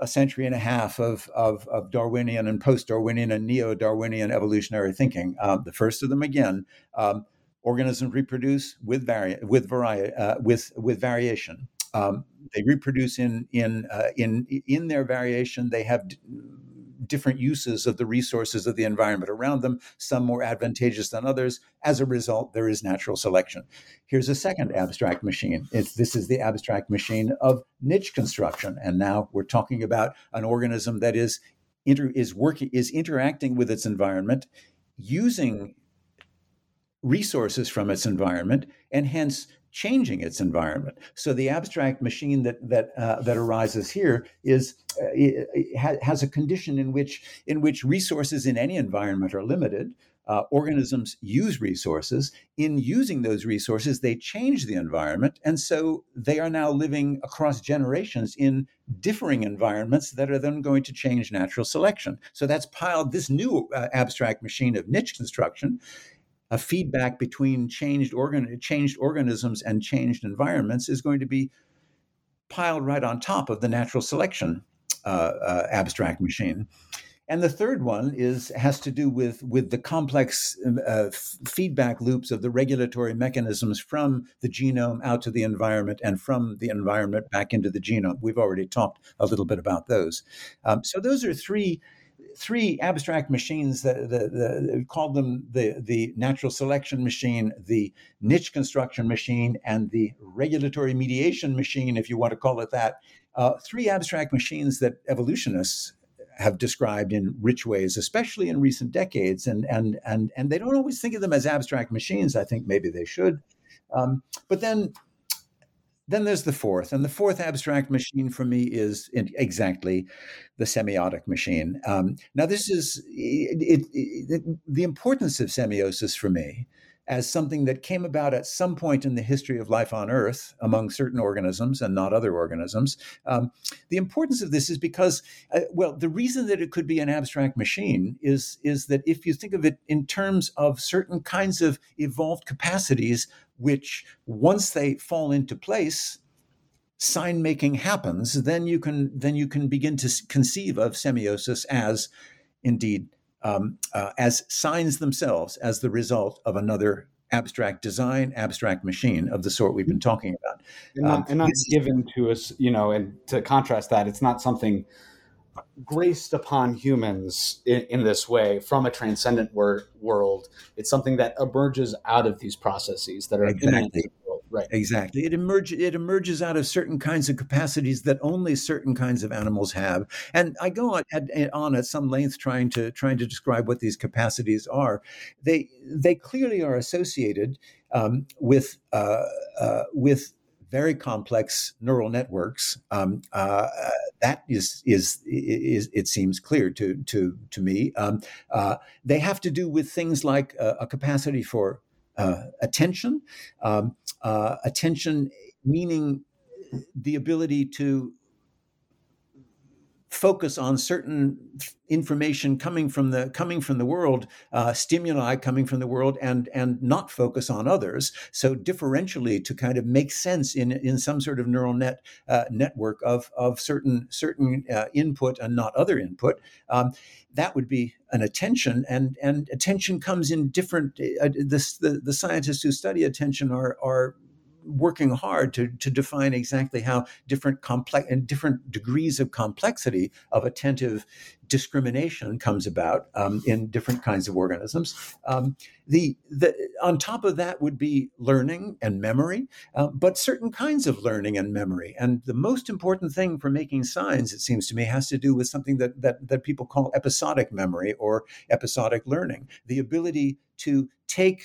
a century and a half of, of, of Darwinian and post-Darwinian and neo-Darwinian evolutionary thinking. Um, the first of them, again, um, organisms reproduce with vari- with vari- uh, with with variation. Um, they reproduce in in uh, in in their variation. They have d- different uses of the resources of the environment around them. Some more advantageous than others. As a result, there is natural selection. Here's a second abstract machine. It's, this is the abstract machine of niche construction. And now we're talking about an organism that is inter, is working is interacting with its environment, using resources from its environment, and hence changing its environment. So the abstract machine that that uh, that arises here is uh, it, it has a condition in which in which resources in any environment are limited. Uh, organisms use resources. In using those resources, they change the environment. And so they are now living across generations in differing environments that are then going to change natural selection. So that's piled this new uh, abstract machine of niche construction, a feedback between changed, organ- changed organisms and changed environments is going to be piled right on top of the natural selection uh, uh, abstract machine. And the third one is has to do with, with the complex uh, f- feedback loops of the regulatory mechanisms from the genome out to the environment and from the environment back into the genome. We've already talked a little bit about those. Um, so those are three three abstract machines that the, the, called them the, the natural selection machine, the niche construction machine, and the regulatory mediation machine, if you want to call it that. Uh, three abstract machines that evolutionists have described in rich ways, especially in recent decades, and and and and they don't always think of them as abstract machines. I think maybe they should, um, but then then there's the fourth, and the fourth abstract machine for me is in, exactly the semiotic machine. Um, now, this is it, it, it, the importance of semiosis for me as something that came about at some point in the history of life on Earth among certain organisms and not other organisms. Um, the importance of this is because, uh, well, the reason that it could be an abstract machine is, is that if you think of it in terms of certain kinds of evolved capacities, which once they fall into place, sign making happens, then you can, then you can begin to conceive of semiosis as indeed Um, uh, as signs themselves as the result of another abstract design, abstract machine of the sort we've been talking about. And not, um, and not given to us, you know, and to contrast that, it's not something graced upon humans in, in this way from a transcendent wor- world. It's something that emerges out of these processes that are exactly. Right. Exactly. It emerges it emerges out of certain kinds of capacities that only certain kinds of animals have. And I go on at, on at some length trying to trying to describe what these capacities are. They they clearly are associated um, with uh, uh, with very complex neural networks. Um, uh, that is, is is it seems clear to to to me. Um, uh, they have to do with things like uh, a capacity for Uh, attention, um, uh, attention meaning the ability to focus on certain information coming from the coming from the world, uh, stimuli coming from the world, and and not focus on others. So differentially to kind of make sense in in some sort of neural net uh, network of of certain certain uh, input and not other input. Um, that would be an attention, and and attention comes in different. Uh, this, the the scientists who study attention are are. working hard to, to define exactly how different complex and different degrees of complexity of attentive discrimination comes about um, in different kinds of organisms. Um, the, the on top of that would be learning and memory, uh, but certain kinds of learning and memory. And the most important thing for making signs, it seems to me, has to do with something that that, that people call episodic memory or episodic learning, the ability to take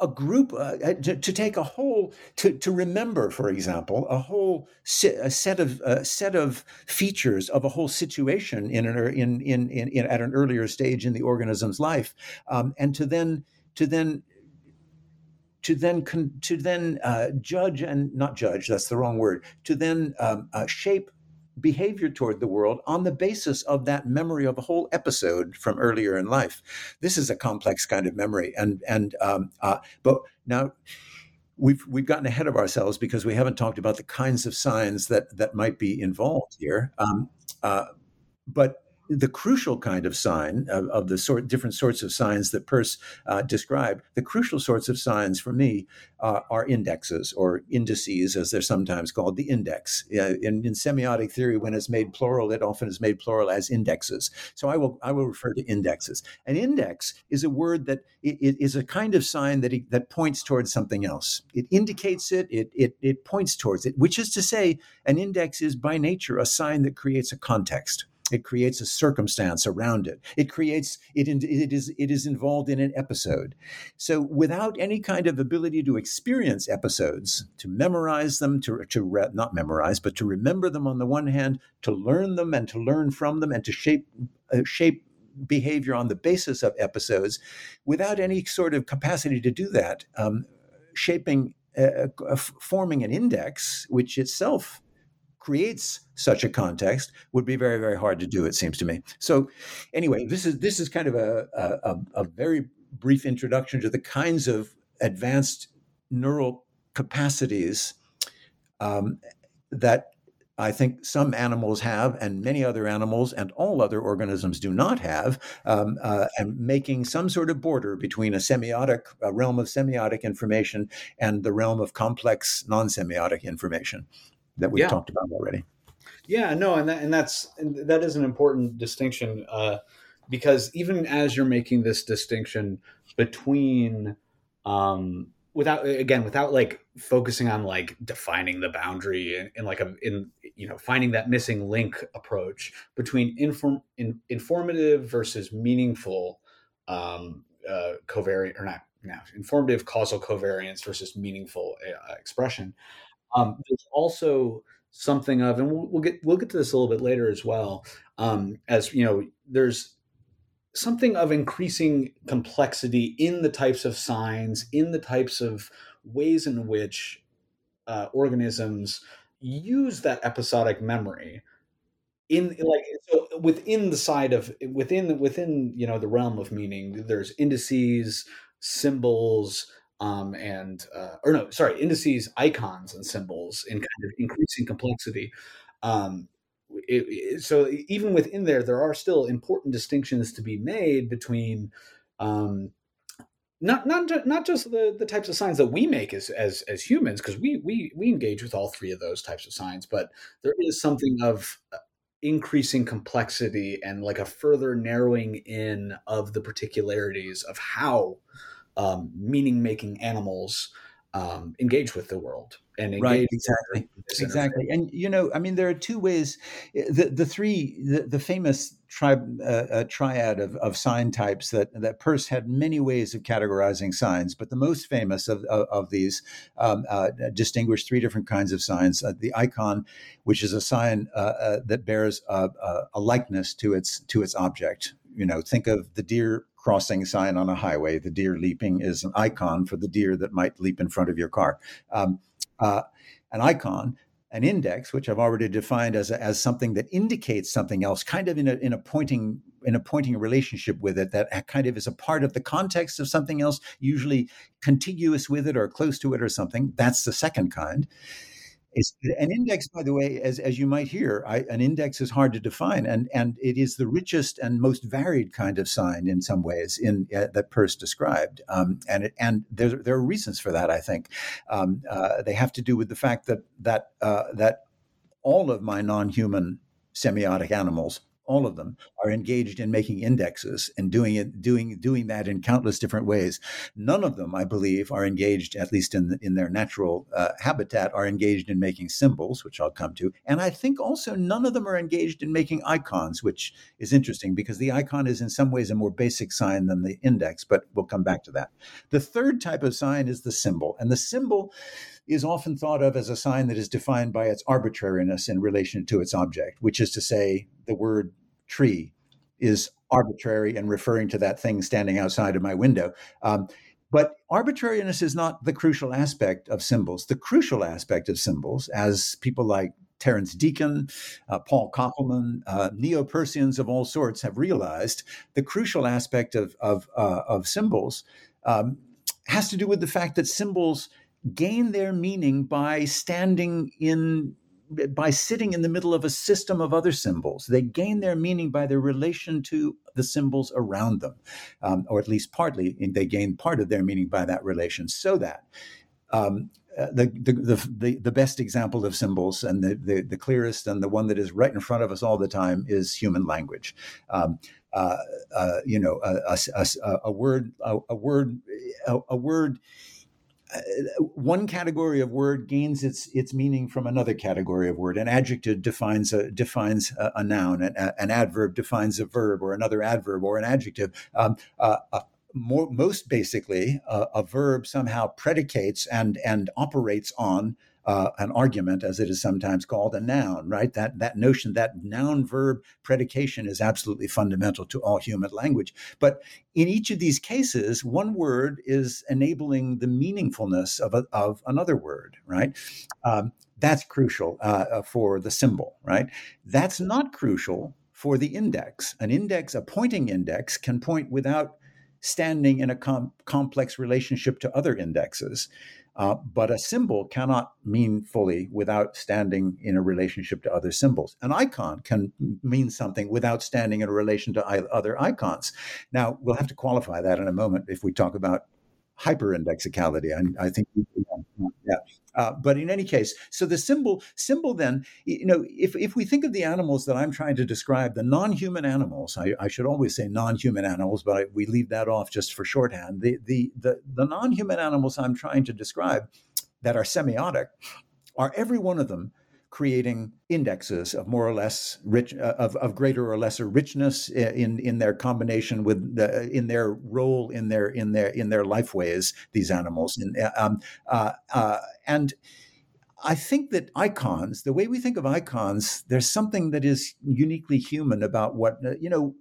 a group, uh, to, to take a whole, to, to remember, for example, a whole si- a set of a set of features of a whole situation in an in in, in, in at an earlier stage in the organism's life, um, and to then to then to then con- to then uh, judge and not judge. That's the wrong word. To then um, uh, shape behavior toward the world on the basis of that memory of a whole episode from earlier in life. This is a complex kind of memory, and and um, uh, but now we've we've gotten ahead of ourselves because we haven't talked about the kinds of signs that that might be involved here. Um, uh, but the crucial kind of sign of, of the sort different sorts of signs that Peirce uh, described, the crucial sorts of signs for me uh, are indexes or indices, as they're sometimes called, the index. Uh, in, in semiotic theory, when it's made plural, it often is made plural as indexes. So I will I will refer to indexes. An index is a word that it, it is a kind of sign that it, that points towards something else. It indicates it, it it it points towards it, which is to say, an index is by nature a sign that creates a context. It creates a circumstance around it. It creates, it, it is it is involved in an episode. So without any kind of ability to experience episodes, to memorize them, to, to re, not memorize, but to remember them on the one hand, to learn them and to learn from them and to shape uh, shape behavior on the basis of episodes, without any sort of capacity to do that, um, shaping, uh, uh, forming an index, which itself creates such a context, would be very, very hard to do, it seems to me. So anyway, this is this is kind of a, a, a very brief introduction to the kinds of advanced neural capacities um, that I think some animals have and many other animals and all other organisms do not have, um, uh, and making some sort of border between a semiotic, a realm of semiotic information and the realm of complex non-semiotic information that we've yeah. talked about already. Yeah, no, and that and that's and that is an important distinction, uh, because even as you're making this distinction between, um, without again, without like focusing on like defining the boundary and, and like a in you know finding that missing link approach between inform in, informative versus meaningful um, uh, covariant or not now informative causal covariance versus meaningful uh, expression. Um, there's also something of, and we'll, we'll get we'll get to this a little bit later as well. Um, as you know, there's something of increasing complexity in the types of signs, in the types of ways in which uh, organisms use that episodic memory. In like so within the side of within within you know the realm of meaning, there's indices, symbols. Um, and, uh, or no, sorry, indices, icons, and symbols in kind of increasing complexity. Um, it, it, so even within there, there are still important distinctions to be made between, um, not, not, ju- not just the, the types of signs that we make as, as, as humans, because we, we, we engage with all three of those types of signs, but there is something of increasing complexity and like a further narrowing in of the particularities of how, Um, meaning-making animals um, engage with the world and engage right, exactly, exactly. And you know, I mean, there are two ways. The the three the, the famous tri- uh, uh, triad of, of sign types that that Peirce had many ways of categorizing signs, but the most famous of of, of these um, uh, distinguished three different kinds of signs. Uh, the icon, which is a sign uh, uh, that bears a, a likeness to its to its object. You know, think of the deer crossing sign on a highway. The deer leaping is an icon for the deer that might leap in front of your car. Um, uh, an icon, an index, which I've already defined as a, as something that indicates something else, kind of in a in a pointing in a pointing relationship with it, that kind of is a part of the context of something else, usually contiguous with it or close to it or something. That's the second kind. It's, an index, by the way, as as you might hear, I, an index is hard to define, and, and it is the richest and most varied kind of sign in some ways in uh, that Peirce described, um, and it, and there there are reasons for that. I think um, uh, they have to do with the fact that that uh, that all of my non-human semiotic animals, all of them, are engaged in making indexes and doing it, doing doing that in countless different ways. None of them, I believe, are engaged, at least in the, in their natural uh, habitat, are engaged in making symbols, which I'll come to. And I think also none of them are engaged in making icons, which is interesting because the icon is in some ways a more basic sign than the index, but we'll come back to that. The third type of sign is the symbol. And the symbol is often thought of as a sign that is defined by its arbitrariness in relation to its object, which is to say the word tree is arbitrary and referring to that thing standing outside of my window. Um, but arbitrariness is not the crucial aspect of symbols. The crucial aspect of symbols, as people like Terence Deacon, uh, Paul Kockelman, uh, neo-Peirceans of all sorts have realized, the crucial aspect of, of, uh, of symbols um, has to do with the fact that symbols gain their meaning by standing in, by sitting in the middle of a system of other symbols. They gain their meaning by their relation to the symbols around them, um, or at least partly, they gain part of their meaning by that relation. So that um, uh, the, the, the, the, the best example of symbols and the, the, the clearest and the one that is right in front of us all the time is human language. Um, uh, uh, you know, a, a, a, a word, a, a word, a, a word uh, one category of word gains its its meaning from another category of word. An adjective defines a defines a, a noun. An, a, an adverb defines a verb or another adverb or an adjective. Um, uh, uh, more, most basically, uh, a verb somehow predicates and and operates on Uh, an argument, as it is sometimes called, a noun, right? That that notion, that noun-verb predication is absolutely fundamental to all human language. But in each of these cases, one word is enabling the meaningfulness of a, of another word, right? Um, that's crucial uh, for the symbol, right? That's not crucial for the index. An index, a pointing index, can point without standing in a com- complex relationship to other indexes. Uh, but a symbol cannot mean fully without standing in a relationship to other symbols. An icon can mean something without standing in a relation to I- other icons. Now, we'll have to qualify that in a moment if we talk about hyperindexicality. I, I think, yeah. Uh, but in any case, so the symbol, symbol then, you know, if if we think of the animals that I'm trying to describe, the non-human animals, I, I should always say non-human animals, but I, we leave that off just for shorthand. The, the the the non-human animals I'm trying to describe that are semiotic are every one of them creating indexes of more or less rich, uh, of of greater or lesser richness in in their combination with the, in their role in their in their in their life ways. These animals, in, um, uh, uh, and I think that icons, the way we think of icons, there's something that is uniquely human about what you know.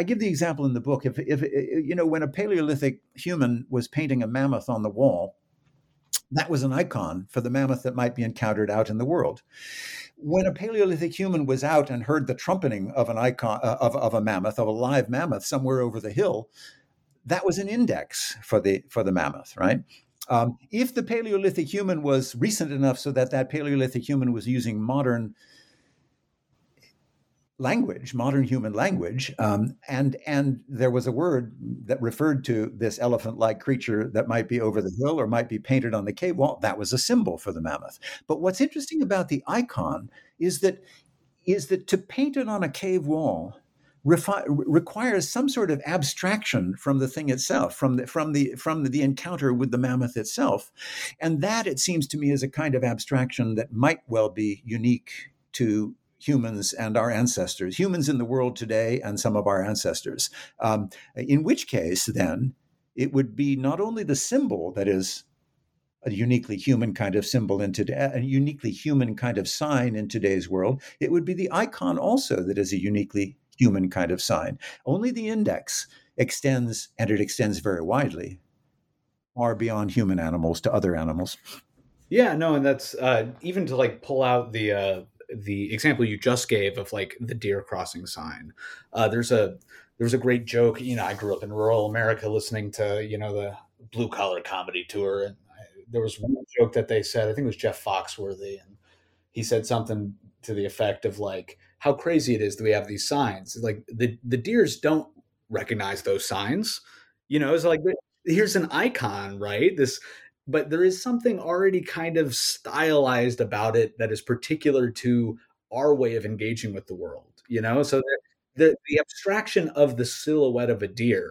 I give the example in the book. If if you know when a Paleolithic human was painting a mammoth on the wall, that was an icon for the mammoth that might be encountered out in the world. When a Paleolithic human was out and heard the trumpeting of an icon uh, of, of a mammoth, of a live mammoth somewhere over the hill, that was an index for the for the mammoth, right? Um, if the Paleolithic human was recent enough so that that Paleolithic human was using modern language, modern human language, um, and and there was a word that referred to this elephant-like creature that might be over the hill or might be painted on the cave wall, that was a symbol for the mammoth. But what's interesting about the icon is that is that to paint it on a cave wall refi- requires some sort of abstraction from the thing itself, from the from the from the encounter with the mammoth itself, and that, it seems to me, is a kind of abstraction that might well be unique to humans and our ancestors, humans in the world today and some of our ancestors, um, in which case, then, it would be not only the symbol that is a uniquely human kind of symbol in today, a uniquely human kind of sign in today's world, it would be the icon also that is a uniquely human kind of sign. Only the index extends, and it extends very widely, far beyond human animals to other animals. Yeah, no, and that's uh, even to like pull out the... Uh... the example you just gave of like the deer crossing sign. Uh, there's a, there's a great joke, you know, I grew up in rural America listening to, you know, the Blue Collar Comedy Tour. And I, there was one joke that they said, I think it was Jeff Foxworthy. And he said something to the effect of like, how crazy it is that we have these signs. It's like the, the deers don't recognize those signs, you know, it's like, here's an icon, right? This, But there is something already kind of stylized about it that is particular to our way of engaging with the world, you know? So the, the abstraction of the silhouette of a deer,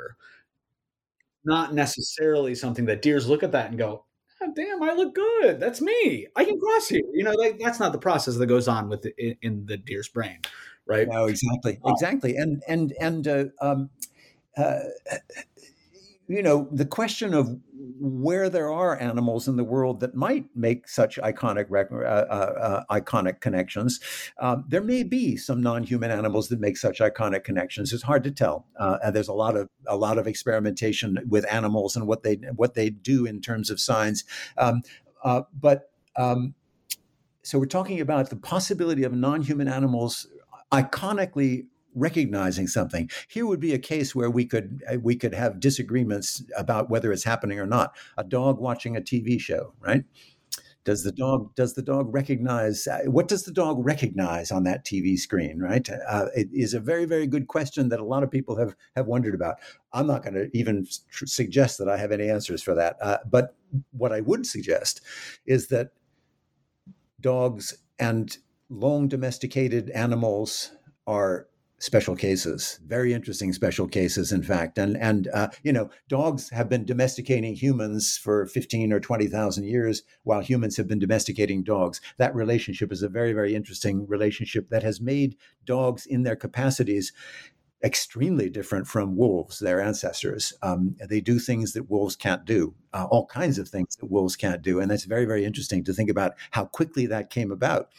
not necessarily something that deers look at that and go, oh, damn, I look good. That's me. I can cross you. You know, like, that's not the process that goes on with the, in, in the deer's brain, right? No, exactly. Wow. Exactly. And, and, and, uh, um, uh, you know, the question of where there are animals in the world that might make such iconic rec- uh, uh, uh, iconic connections, uh, there may be some non-human animals that make such iconic connections. It's hard to tell. Uh, and there's a lot of a lot of experimentation with animals and what they what they do in terms of signs. Um, uh, but um, so we're talking about the possibility of non-human animals iconically recognizing something. Here would be a case where we could we could have disagreements about whether it's happening or not. A dog watching a T V show, right? Does the dog does the dog recognize what does the dog recognize on that T V screen, right? Uh, it is a very very good question that a lot of people have have wondered about. I'm not going to even tr- suggest that I have any answers for that. Uh, but what I would suggest is that dogs and long domesticated animals are special cases, very interesting special cases, in fact. And, and uh, you know, dogs have been domesticating humans for fifteen or twenty thousand years, while humans have been domesticating dogs. That relationship is a very, very interesting relationship that has made dogs in their capacities extremely different from wolves, their ancestors. Um, they do things that wolves can't do, uh, all kinds of things that wolves can't do. And that's very, very interesting to think about how quickly that came about.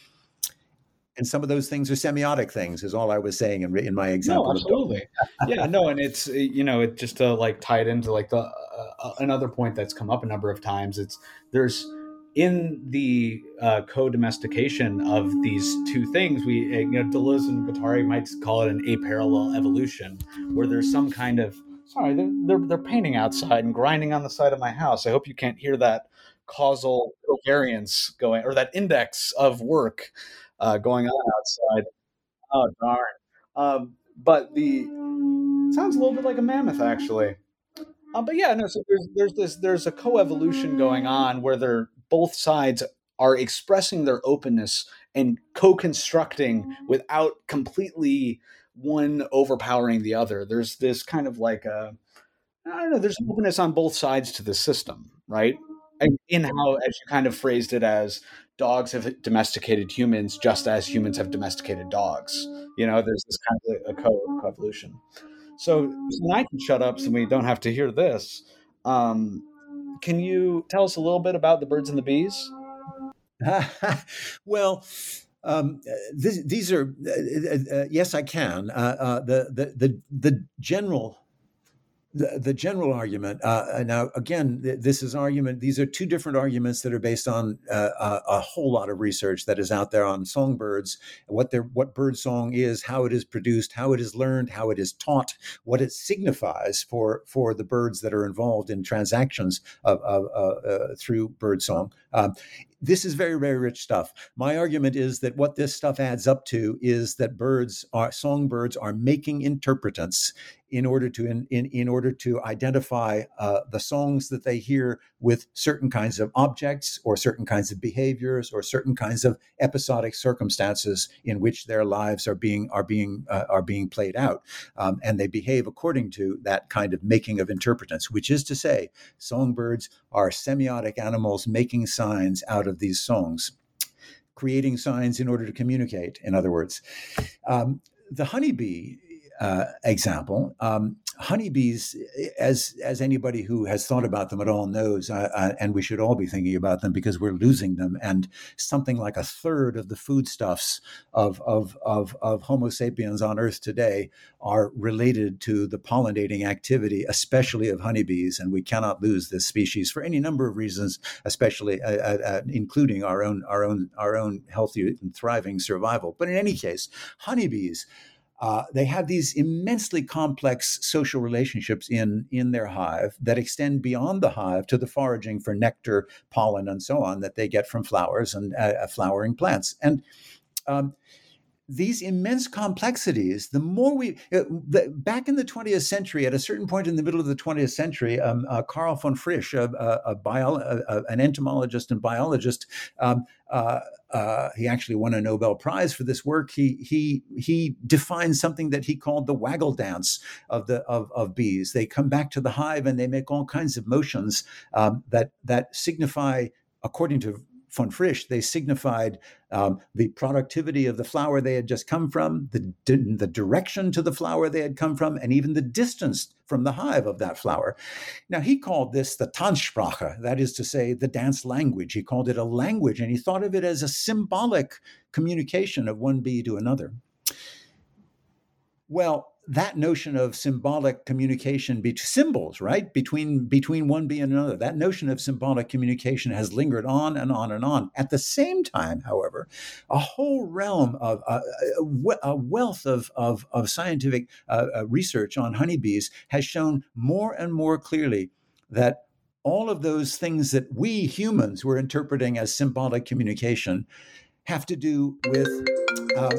And some of those things are semiotic things, is all I was saying in, in my example. No, absolutely. Yeah, no, and it's, you know, it just to like tie it into like the uh, another point that's come up a number of times. It's there's in the uh, co-domestication of these two things, we, you know, Deleuze and Guattari might call it an aparallel evolution, where there's some kind of, sorry, they're, they're, they're painting outside and grinding on the side of my house. I hope you can't hear that causal covariance going, or that index of work uh, going on outside. Oh, darn. Um, but the, it sounds a little bit like a mammoth, actually. Uh, but yeah, no, so there's, there's this, there's a co-evolution going on where they're, both sides are expressing their openness and co-constructing without completely one overpowering the other. There's this kind of like a, I don't know, there's openness on both sides to the system, right? And in how, as you kind of phrased it as, dogs have domesticated humans just as humans have domesticated dogs. You know, there's this kind of a co-evolution. So, so I can shut up so we don't have to hear this. Um, Can you tell us a little bit about the birds and the bees? well, um, this, these are uh, uh, yes, I can. Uh, uh, the, the the the general the, the general argument. Uh, now, again, th- this is argument. These are two different arguments that are based on uh, a, a whole lot of research that is out there on songbirds, what their what bird song is, how it is produced, how it is learned, how it is taught, what it signifies for for the birds that are involved in transactions of, of uh, uh, through bird song. Um, This is very, very rich stuff. My argument is that what this stuff adds up to is that birds are, songbirds are making interpretants in order to in, in, in order to identify uh, the songs that they hear with certain kinds of objects or certain kinds of behaviors or certain kinds of episodic circumstances in which their lives are being are being uh, are being played out, um, and they behave according to that kind of making of interpretants, which is to say, songbirds are semiotic animals making signs out of these songs, creating signs in order to communicate, in other words. Um, the honeybee uh, example, um, honeybees, as as anybody who has thought about them at all knows, uh, uh, and we should all be thinking about them because we're losing them, and something like a third of the foodstuffs of, of, of, of Homo sapiens on Earth today are related to the pollinating activity, especially of honeybees, and we cannot lose this species for any number of reasons, especially uh, uh, including our own, our, own, our own healthy and thriving survival. But in any case, honeybees, Uh, they have these immensely complex social relationships in, in their hive that extend beyond the hive to the foraging for nectar, pollen, and so on that they get from flowers and uh, flowering plants. And um, these immense complexities, the more we, uh, the, back in the twentieth century, at a certain point in the middle of the twentieth century, um, uh, Karl von Frisch, a, a, a bio, a, a, an entomologist and biologist, um, uh, Uh, he actually won a Nobel Prize for this work. He he he defined something that he called the waggle dance of the of, of bees. They come back to the hive and they make all kinds of motions um, that that signify, according to von Frisch, they signified um, the productivity of the flower they had just come from, the the direction to the flower they had come from, and even the distance from the hive of that flower. Now, he called this the Tanzsprache, that is to say, the dance language. He called it a language, and he thought of it as a symbolic communication of one bee to another. Well, that notion of symbolic communication, be- symbols, right, between between one bee and another, that notion of symbolic communication has lingered on and on and on. At the same time, however, a whole realm of uh, a wealth of of, of scientific uh, uh, research on honeybees has shown more and more clearly that all of those things that we humans were interpreting as symbolic communication have to do with uh,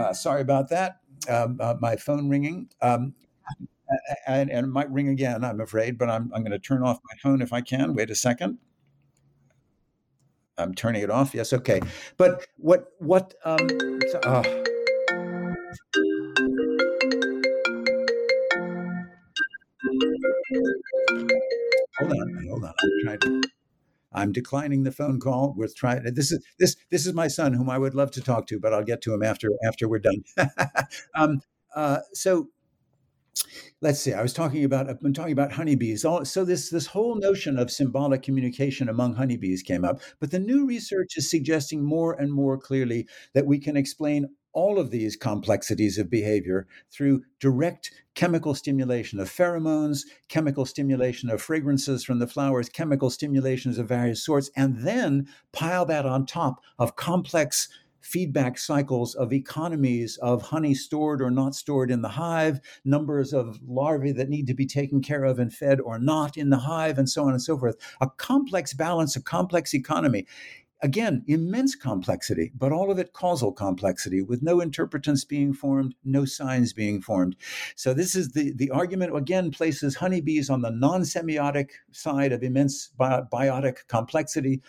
Uh, sorry about that. Um, uh, my phone ringing, um, and, and it might ring again, I'm afraid, but I'm, I'm going to turn off my phone if I can. Wait a second. I'm turning it off. Yes, okay. But what what um so, oh. Hold on, hold on. I'm trying to, I'm declining the phone call. We're trying. This is this this is my son, whom I would love to talk to, but I'll get to him after after we're done. um, uh, so. Let's see. I was talking about. I've been talking about honeybees. All, so this this whole notion of symbolic communication among honeybees came up. But the new research is suggesting more and more clearly that we can explain all of these complexities of behavior through direct chemical stimulation of pheromones, chemical stimulation of fragrances from the flowers, chemical stimulations of various sorts, and then pile that on top of complex feedback cycles of economies of honey stored or not stored in the hive, numbers of larvae that need to be taken care of and fed or not in the hive, and so on and so forth. A complex balance, a complex economy. Again, immense complexity, but all of it causal complexity with no interpretants being formed, no signs being formed. So this is the, the argument, again, places honeybees on the non-semiotic side of immense bi- biotic complexity.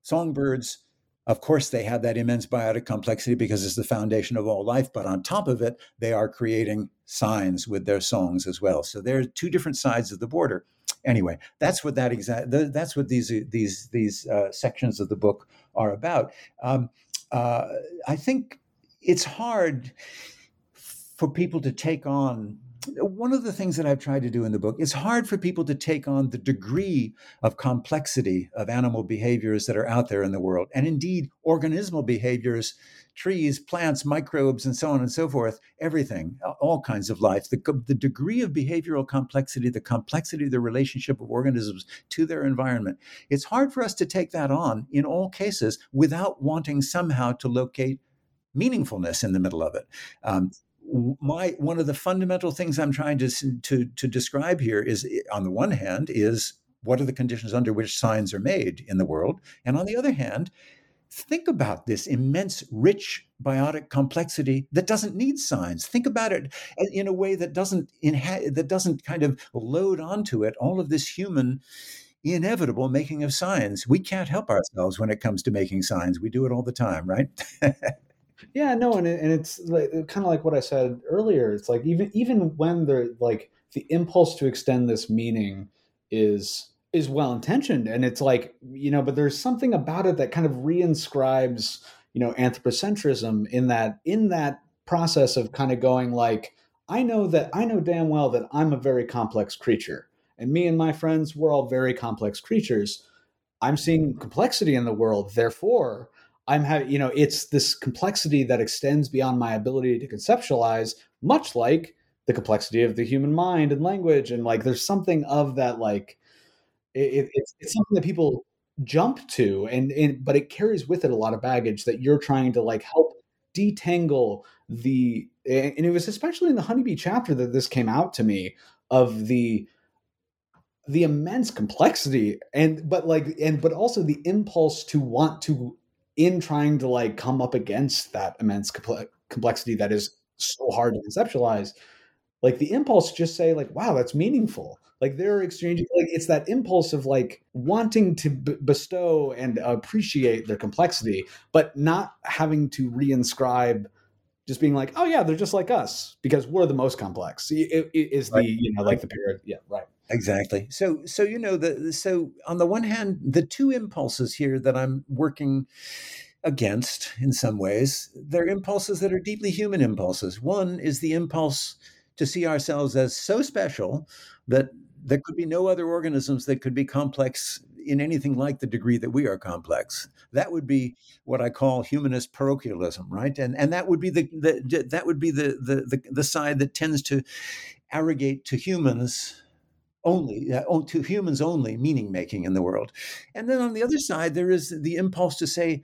Songbirds, of course, they have that immense biotic complexity because it's the foundation of all life. But on top of it, they are creating signs with their songs as well. So there are two different sides of the border. Anyway, that's what that exact that's what these these these uh, sections of the book are about. Um, uh, I think it's hard for people to take on. One of the things that I've tried to do in the book, it's hard for people to take on the degree of complexity of animal behaviors that are out there in the world. And indeed, organismal behaviors, trees, plants, microbes, and so on and so forth, everything, all kinds of life. The, the degree of behavioral complexity, the complexity of the relationship of organisms to their environment, it's hard for us to take that on in all cases without wanting somehow to locate meaningfulness in the middle of it. Um, My, one of the fundamental things I'm trying to, to to describe here is, on the one hand, is what are the conditions under which signs are made in the world? And on the other hand, think about this immense, rich biotic complexity that doesn't need signs. Think about it in a way that doesn't inha- that doesn't kind of load onto it all of this human inevitable making of signs. We can't help ourselves when it comes to making signs. We do it all the time, right? Yeah, no, and it, and it's like, kind of like what I said earlier. It's like even even when the like the impulse to extend this meaning is is well intentioned, and it's like, you know, but there's something about it that kind of reinscribes, you know, anthropocentrism in that in that process of kind of going like, I know that I know damn well that I'm a very complex creature, and me and my friends, we're all very complex creatures. I'm seeing complexity in the world, therefore. I'm having, you know, it's this complexity that extends beyond my ability to conceptualize, much like the complexity of the human mind and language. And like, there's something of that, like, it, it's, it's something that people jump to, and, and, but it carries with it a lot of baggage that you're trying to like help detangle the, and it was especially in the honeybee chapter that this came out to me of the, the immense complexity and, but like, and, but also the impulse to want to, in trying to like come up against that immense compl- complexity that is so hard to conceptualize, like the impulse to just say like, wow, that's meaningful. Like there are exchanges, like it's that impulse of like wanting to b- bestow and appreciate their complexity, but not having to reinscribe, just being like, oh yeah, they're just like us because we're the most complex. It, it is the, you know, like the period. Yeah, right. Exactly. So, so you know, the so on the one hand, the two impulses here that I'm working against in some ways, they're impulses that are deeply human impulses. One is the impulse to see ourselves as so special that there could be no other organisms that could be complex in anything like the degree that we are complex. That would be what I call humanist parochialism, right? And and that would be the, the that would be the the the, the side that tends to arrogate to humans. Only uh, to humans only meaning making in the world. And then on the other side, there is the impulse to say,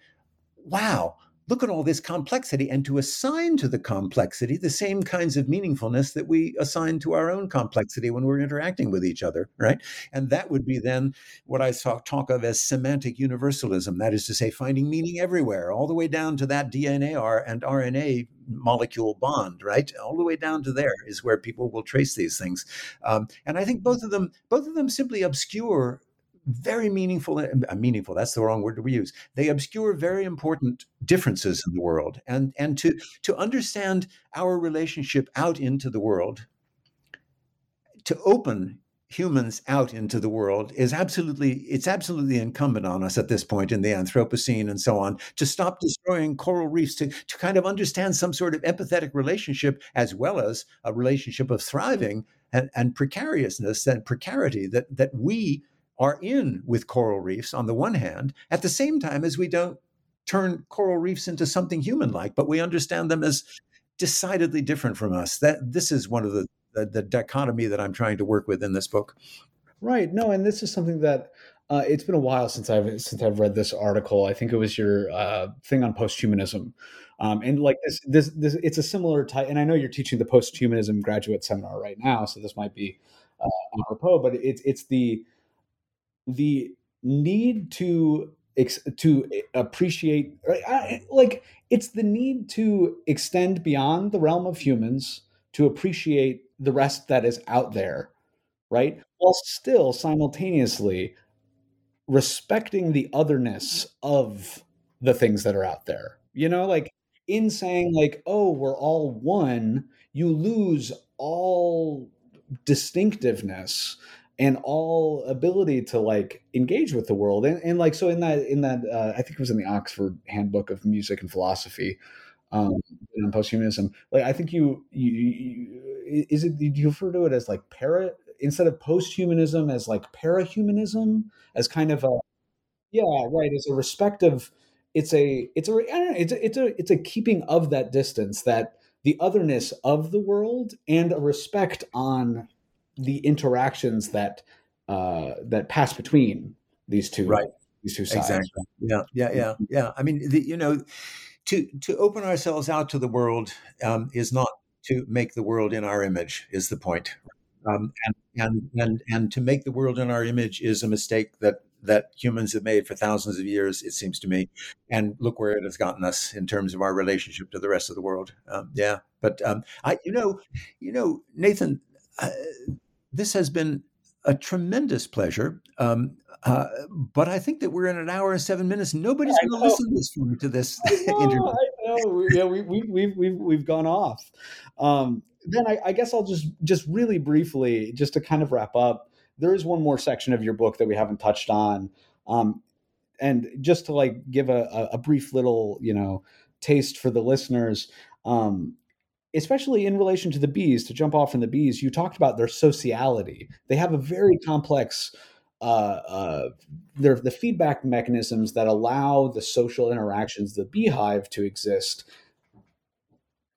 wow, look at all this complexity, and to assign to the complexity the same kinds of meaningfulness that we assign to our own complexity when we're interacting with each other, right? And that would be then what I talk, talk of as semantic universalism. That is to say, finding meaning everywhere, all the way down to that D N A and R N A molecule bond, right? All the way down to there is where people will trace these things. Um, and I think both of them, both of them simply obscure very meaningful, uh, meaningful, that's the wrong word we use. They obscure very important differences in the world. And, and to, to understand our relationship out into the world, to open humans out into the world is absolutely, it's absolutely incumbent on us at this point in the Anthropocene and so on to stop destroying coral reefs, to, to kind of understand some sort of empathetic relationship as well as a relationship of thriving and, and precariousness and precarity that, that we are in with coral reefs on the one hand, at the same time as we don't turn coral reefs into something human-like, but we understand them as decidedly different from us. That this is one of the The, the dichotomy that I'm trying to work with in this book. Right. No, and this is something that uh, it's been a while since I've since I've read this article. I think it was your uh, thing on posthumanism, um, and like this, this, this, it's a similar type. And I know you're teaching the posthumanism graduate seminar right now, so this might be uh, apropos. But it's it's the the need to ex- to appreciate, like it's the need to extend beyond the realm of humans to appreciate the rest that is out there, right? While still simultaneously respecting the otherness of the things that are out there. You know, like in saying like, oh, we're all one, you lose all distinctiveness and all ability to like engage with the world. And, and like, so in that, in that, uh, I think it was in the Oxford Handbook of Music and Philosophy, Um, and posthumanism, like I think you, you, you is it? Do you refer to it as like para instead of posthumanism as like parahumanism as kind of a yeah right as a respect of it's a it's a I don't know, it's a, it's a it's a keeping of that distance, that the otherness of the world, and a respect on the interactions that uh, that pass between these two right these two sides. Exactly. Yeah yeah yeah yeah. I mean the, you know. To to open ourselves out to the world um, is not to make the world in our image, is the point. Um, and, and and and to make the world in our image is a mistake that that humans have made for thousands of years, it seems to me. And look where it has gotten us in terms of our relationship to the rest of the world. Um, yeah, but um, I you know you know Nathan, uh, this has been a tremendous pleasure. Um, Uh, but I think that we're in an hour and seven minutes. Nobody's going to listen this far to this I know, interview. I know. Yeah, we, we, we've we've we've gone off. Um, then I, I guess I'll just just really briefly, just to kind of wrap up. There is one more section of your book that we haven't touched on, um, and just to like give a, a brief little you know taste for the listeners, um, especially in relation to the bees. To jump off from the bees, you talked about their sociality. They have a very complex. Uh, uh, they're the feedback mechanisms that allow the social interactions of the beehive to exist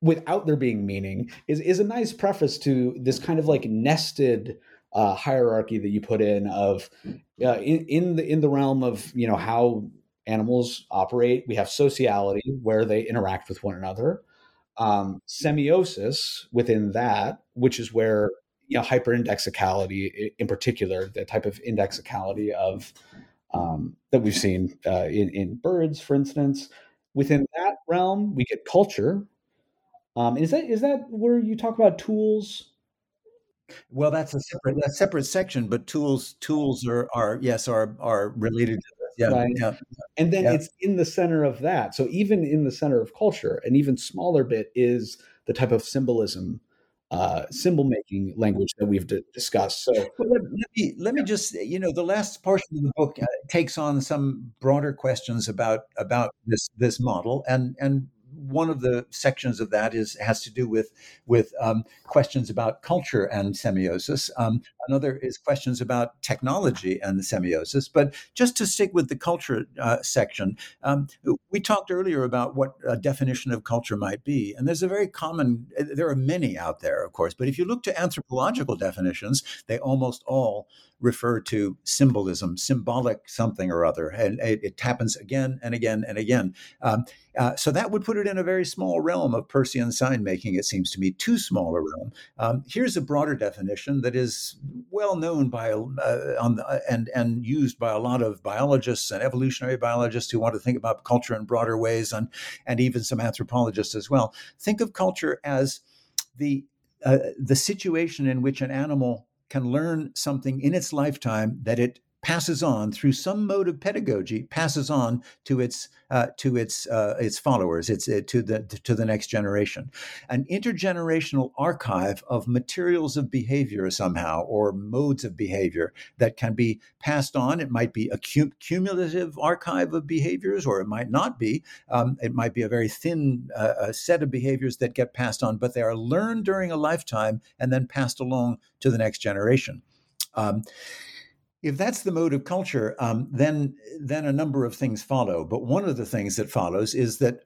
without there being meaning is, is a nice preface to this kind of like nested uh, hierarchy that you put in of uh, in, in the in the realm of, you know, how animals operate. We have sociality where they interact with one another, um, semiosis within that, which is where you know, hyperindexicality in particular, the type of indexicality of um, that we've seen uh, in, in birds, for instance. Within that realm, we get culture. Um, is that is that where you talk about tools? Well, that's a separate that's a separate section, but tools tools are are yes are are related to this. Yeah, right. yeah. And then yeah. It's in the center of that. So even in the center of culture, an even smaller bit is the type of symbolism. Uh, symbol making language that we've d- discussed. So well, let, let me let me just you know the last portion of the book uh, takes on some broader questions about about this this model, and and one of the sections of that is has to do with with um, questions about culture and semiosis. Um, another is questions about technology and the semiosis. But just to stick with the culture uh, section, um, we talked earlier about what a definition of culture might be, and there's a very common. There are many out there, of course, but if you look to anthropological definitions, they almost all refer to symbolism, symbolic something or other, and it, it happens again and again and again. Um, uh, so that would put it in a very small realm of Peircean sign making. It seems to me too small a realm. Um, here's a broader definition that is well known by uh, on the, and and used by a lot of biologists and evolutionary biologists who want to think about culture in broader ways, and and even some anthropologists as well. Think of culture as the uh, the situation in which an animal can learn something in its lifetime that it passes on through some mode of pedagogy, passes on to its uh, to its uh, its followers, its uh, to the to the next generation. An intergenerational archive of materials of behavior somehow, or modes of behavior that can be passed on. It might be a cum- cumulative archive of behaviors, or it might not be. Um, it might be a very thin uh, a set of behaviors that get passed on, but they are learned during a lifetime and then passed along to the next generation. Um, if that's the mode of culture, um, then then a number of things follow. But one of the things that follows is that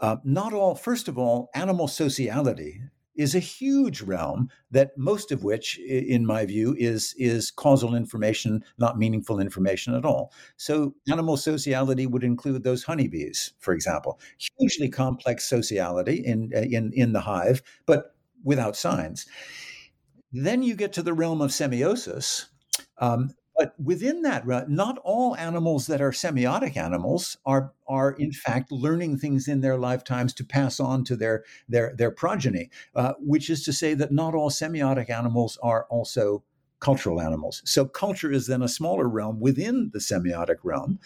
uh, not all, first of all, animal sociality is a huge realm that most of which, in my view, is is causal information, not meaningful information at all. So animal sociality would include those honeybees, for example, hugely complex sociality in in in the hive, but without signs. Then you get to the realm of semiosis, um, but within that, not all animals that are semiotic animals are are in fact learning things in their lifetimes to pass on to their their their progeny, uh, which is to say that not all semiotic animals are also cultural animals. So culture is then a smaller realm within the semiotic realm.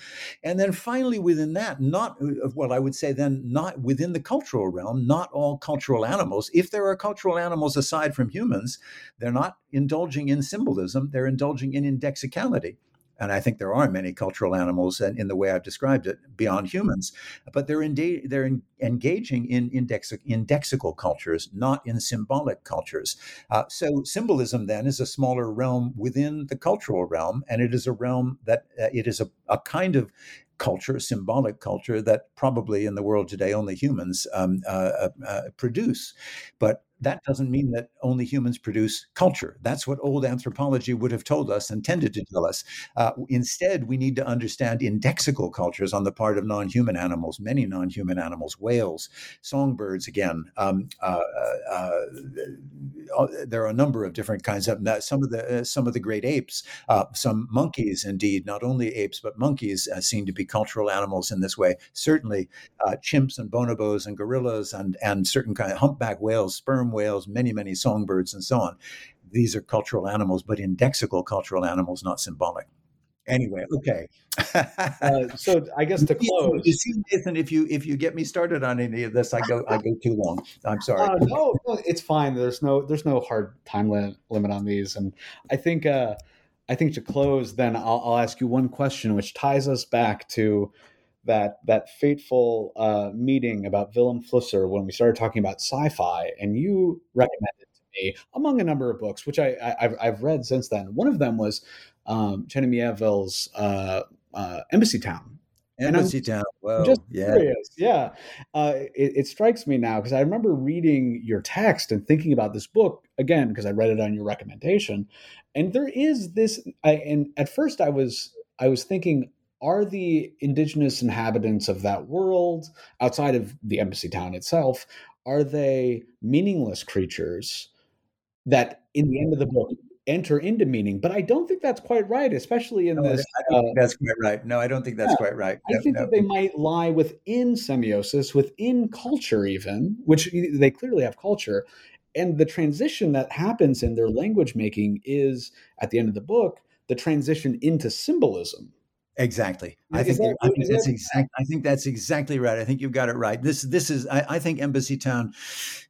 And then finally within that, not, well, I would say then not within the cultural realm, not all cultural animals, if there are cultural animals aside from humans, they're not indulging in symbolism, they're indulging in indexicality. And I think there are many cultural animals and in the way I've described it beyond humans, but they're inda- they're in, engaging in index- indexical cultures, not in symbolic cultures. Uh, so symbolism then is a smaller realm within the cultural realm, and it is a realm that uh, it is a, a kind of culture, symbolic culture, that probably in the world today only humans um, uh, uh, produce. But that doesn't mean that only humans produce culture. That's what old anthropology would have told us and tended to tell us. Uh, instead, we need to understand indexical cultures on the part of non-human animals, many non-human animals, whales, songbirds, again. Um, uh, uh, uh, there are a number of different kinds of, some of the uh, some of the great apes, uh, some monkeys, indeed, not only apes, but monkeys uh, seem to be cultural animals in this way. Certainly uh, chimps and bonobos and gorillas and, and certain kind of humpback whales, sperm whales, many, many songbirds, and so on. These are cultural animals, but indexical cultural animals, not symbolic. Anyway, okay. uh, so I guess to close, you see, Nathan, if you if you get me started on any of this, I go I go too long. I'm sorry. Uh, no, no, it's fine. There's no there's no hard time li- limit on these, and I think uh, I think to close, then I'll, I'll ask you one question, which ties us back to that that fateful uh, meeting about Willem Flusser when we started talking about sci-fi, and you recommended to me, among a number of books, which I, I, I've, I've read since then. One of them was um, China Miéville's uh, uh, Embassy Town. Embassy Town, wow. Just yeah. curious, yeah. Uh, it, it strikes me now, because I remember reading your text and thinking about this book, again, because I read it on your recommendation. And there is this, I, and at first I was I was thinking, are the indigenous inhabitants of that world, outside of the Embassy Town itself, are they meaningless creatures that in the end of the book enter into meaning? But I don't think that's quite right, especially in no, this. I don't uh, think that's quite right. No, I don't think that's yeah, quite right. No, I think no. that they might lie within semiosis, within culture even, which they clearly have culture. And the transition that happens in their language making is, at the end of the book, the transition into symbolism. Exactly. I think, that, I think that's exact. I think that's exactly right. I think you've got it right. This, this is. I, I think Embassy Town.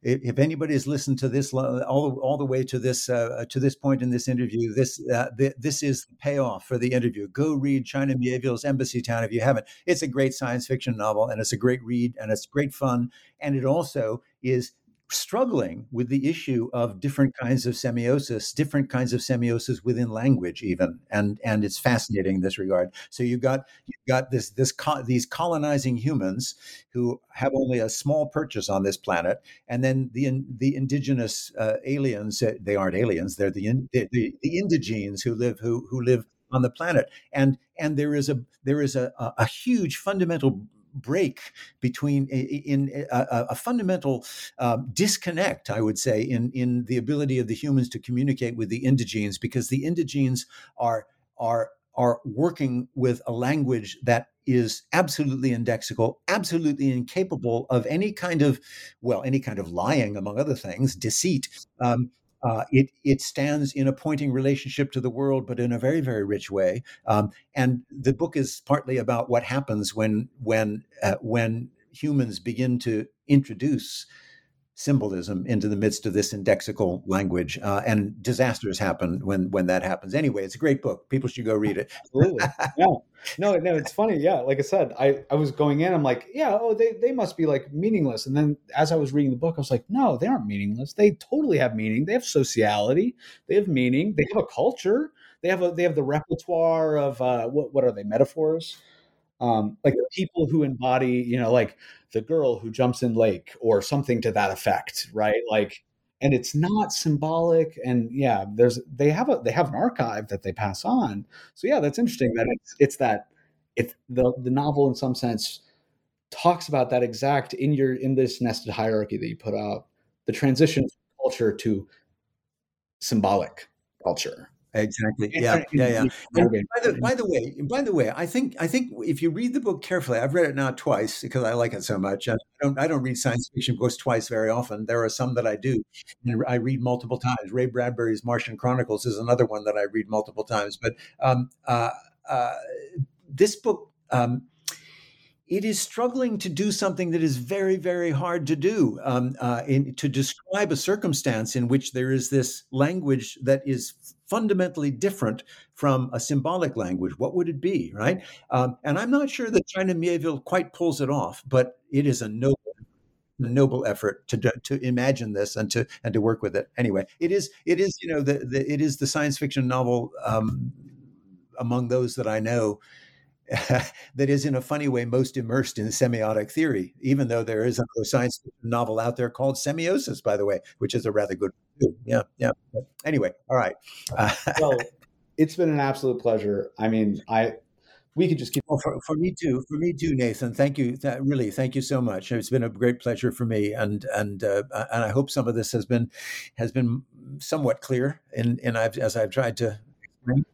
If, if anybody has listened to this all, all the way to this uh, to this point in this interview, this uh, th- this is the payoff for the interview. Go read China Miéville's Embassy Town if you haven't. It's a great science fiction novel, and it's a great read, and it's great fun, and it also is struggling with the issue of different kinds of semiosis, different kinds of semiosis within language, even, and and it's fascinating in this regard. So you got you got this this co- these colonizing humans who have only a small purchase on this planet, and then the in, the indigenous uh, aliens. Uh, they aren't aliens; they're the in, the, the, the indigenes who live who who live on the planet, and and there is a there is a a, a huge fundamental break between in, in a, a fundamental uh, disconnect, I would say, in, in the ability of the humans to communicate with the indigenes, because the indigenes are are are working with a language that is absolutely indexical, absolutely incapable of any kind of, well, any kind of lying, among other things, deceit, um, Uh, it it stands in a pointing relationship to the world, but in a very, very rich way. Um, and the book is partly about what happens when when uh, when humans begin to introduce symbolism into the midst of this indexical language, uh, and disasters happen when when that happens. Anyway, it's a great book. People should go read it. Absolutely. No, no, no. It's funny. Yeah, like I said, I, I was going in. I'm like, yeah, oh, they they must be like meaningless. And then as I was reading the book, I was like, no, they aren't meaningless. They totally have meaning. They have sociality. They have meaning. They have a culture. They have a they have the repertoire of uh, what what are they, metaphors? Um, like people who embody, you know, like the girl who jumps in lake or something to that effect, right? Like, and it's not symbolic, and yeah, there's they have a they have an archive that they pass on. So yeah, that's interesting that it's it's that if the the novel in some sense talks about that exact in your in this nested hierarchy that you put out, the transition from culture to symbolic culture. Exactly. Yeah. Yeah. Yeah. And by the, by the way, by the way, I think I think if you read the book carefully, I've read it now twice because I like it so much. I don't I don't read science fiction books twice very often. There are some that I do, and I read multiple times. Ray Bradbury's Martian Chronicles is another one that I read multiple times. But um, uh, uh, this book, um, it is struggling to do something that is very, very hard to do, um, uh, in, to describe a circumstance in which there is this language that is fundamentally different from a symbolic language. What would it be, right? Um, and I'm not sure that China Miéville quite pulls it off, but it is a noble, a noble effort to to imagine this and to and to work with it. Anyway, it is it is you know the, the it is the science fiction novel um, among those that I know that is, in a funny way, most immersed in semiotic theory, even though there is another science novel out there called Semiosis, by the way, which is a rather good one too. Yeah, yeah. Anyway, all right. Uh, well, it's been an absolute pleasure. I mean, I we could just keep... Oh, for, for me too. For me too, Nathan. Thank you. Th- really, thank you so much. It's been a great pleasure for me, and and uh, and I hope some of this has been has been somewhat clear, and and I've as I've tried to explain.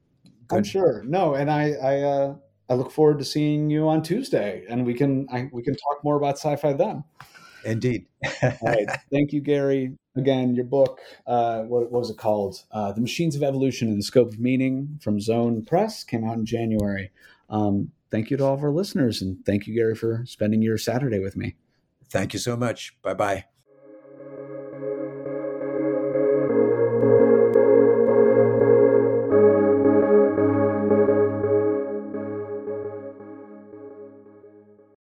Good. I'm sure. No, and I... I uh... I look forward to seeing you on Tuesday, and we can I, we can talk more about sci-fi then. Indeed. All right. Thank you, Gary. Again, your book, uh, what, what was it called? Uh, The Machines of Evolution and the Scope of Meaning from Zone Press, came out in January. Um, thank you to all of our listeners, and thank you, Gary, for spending your Saturday with me. Thank you so much. Bye-bye.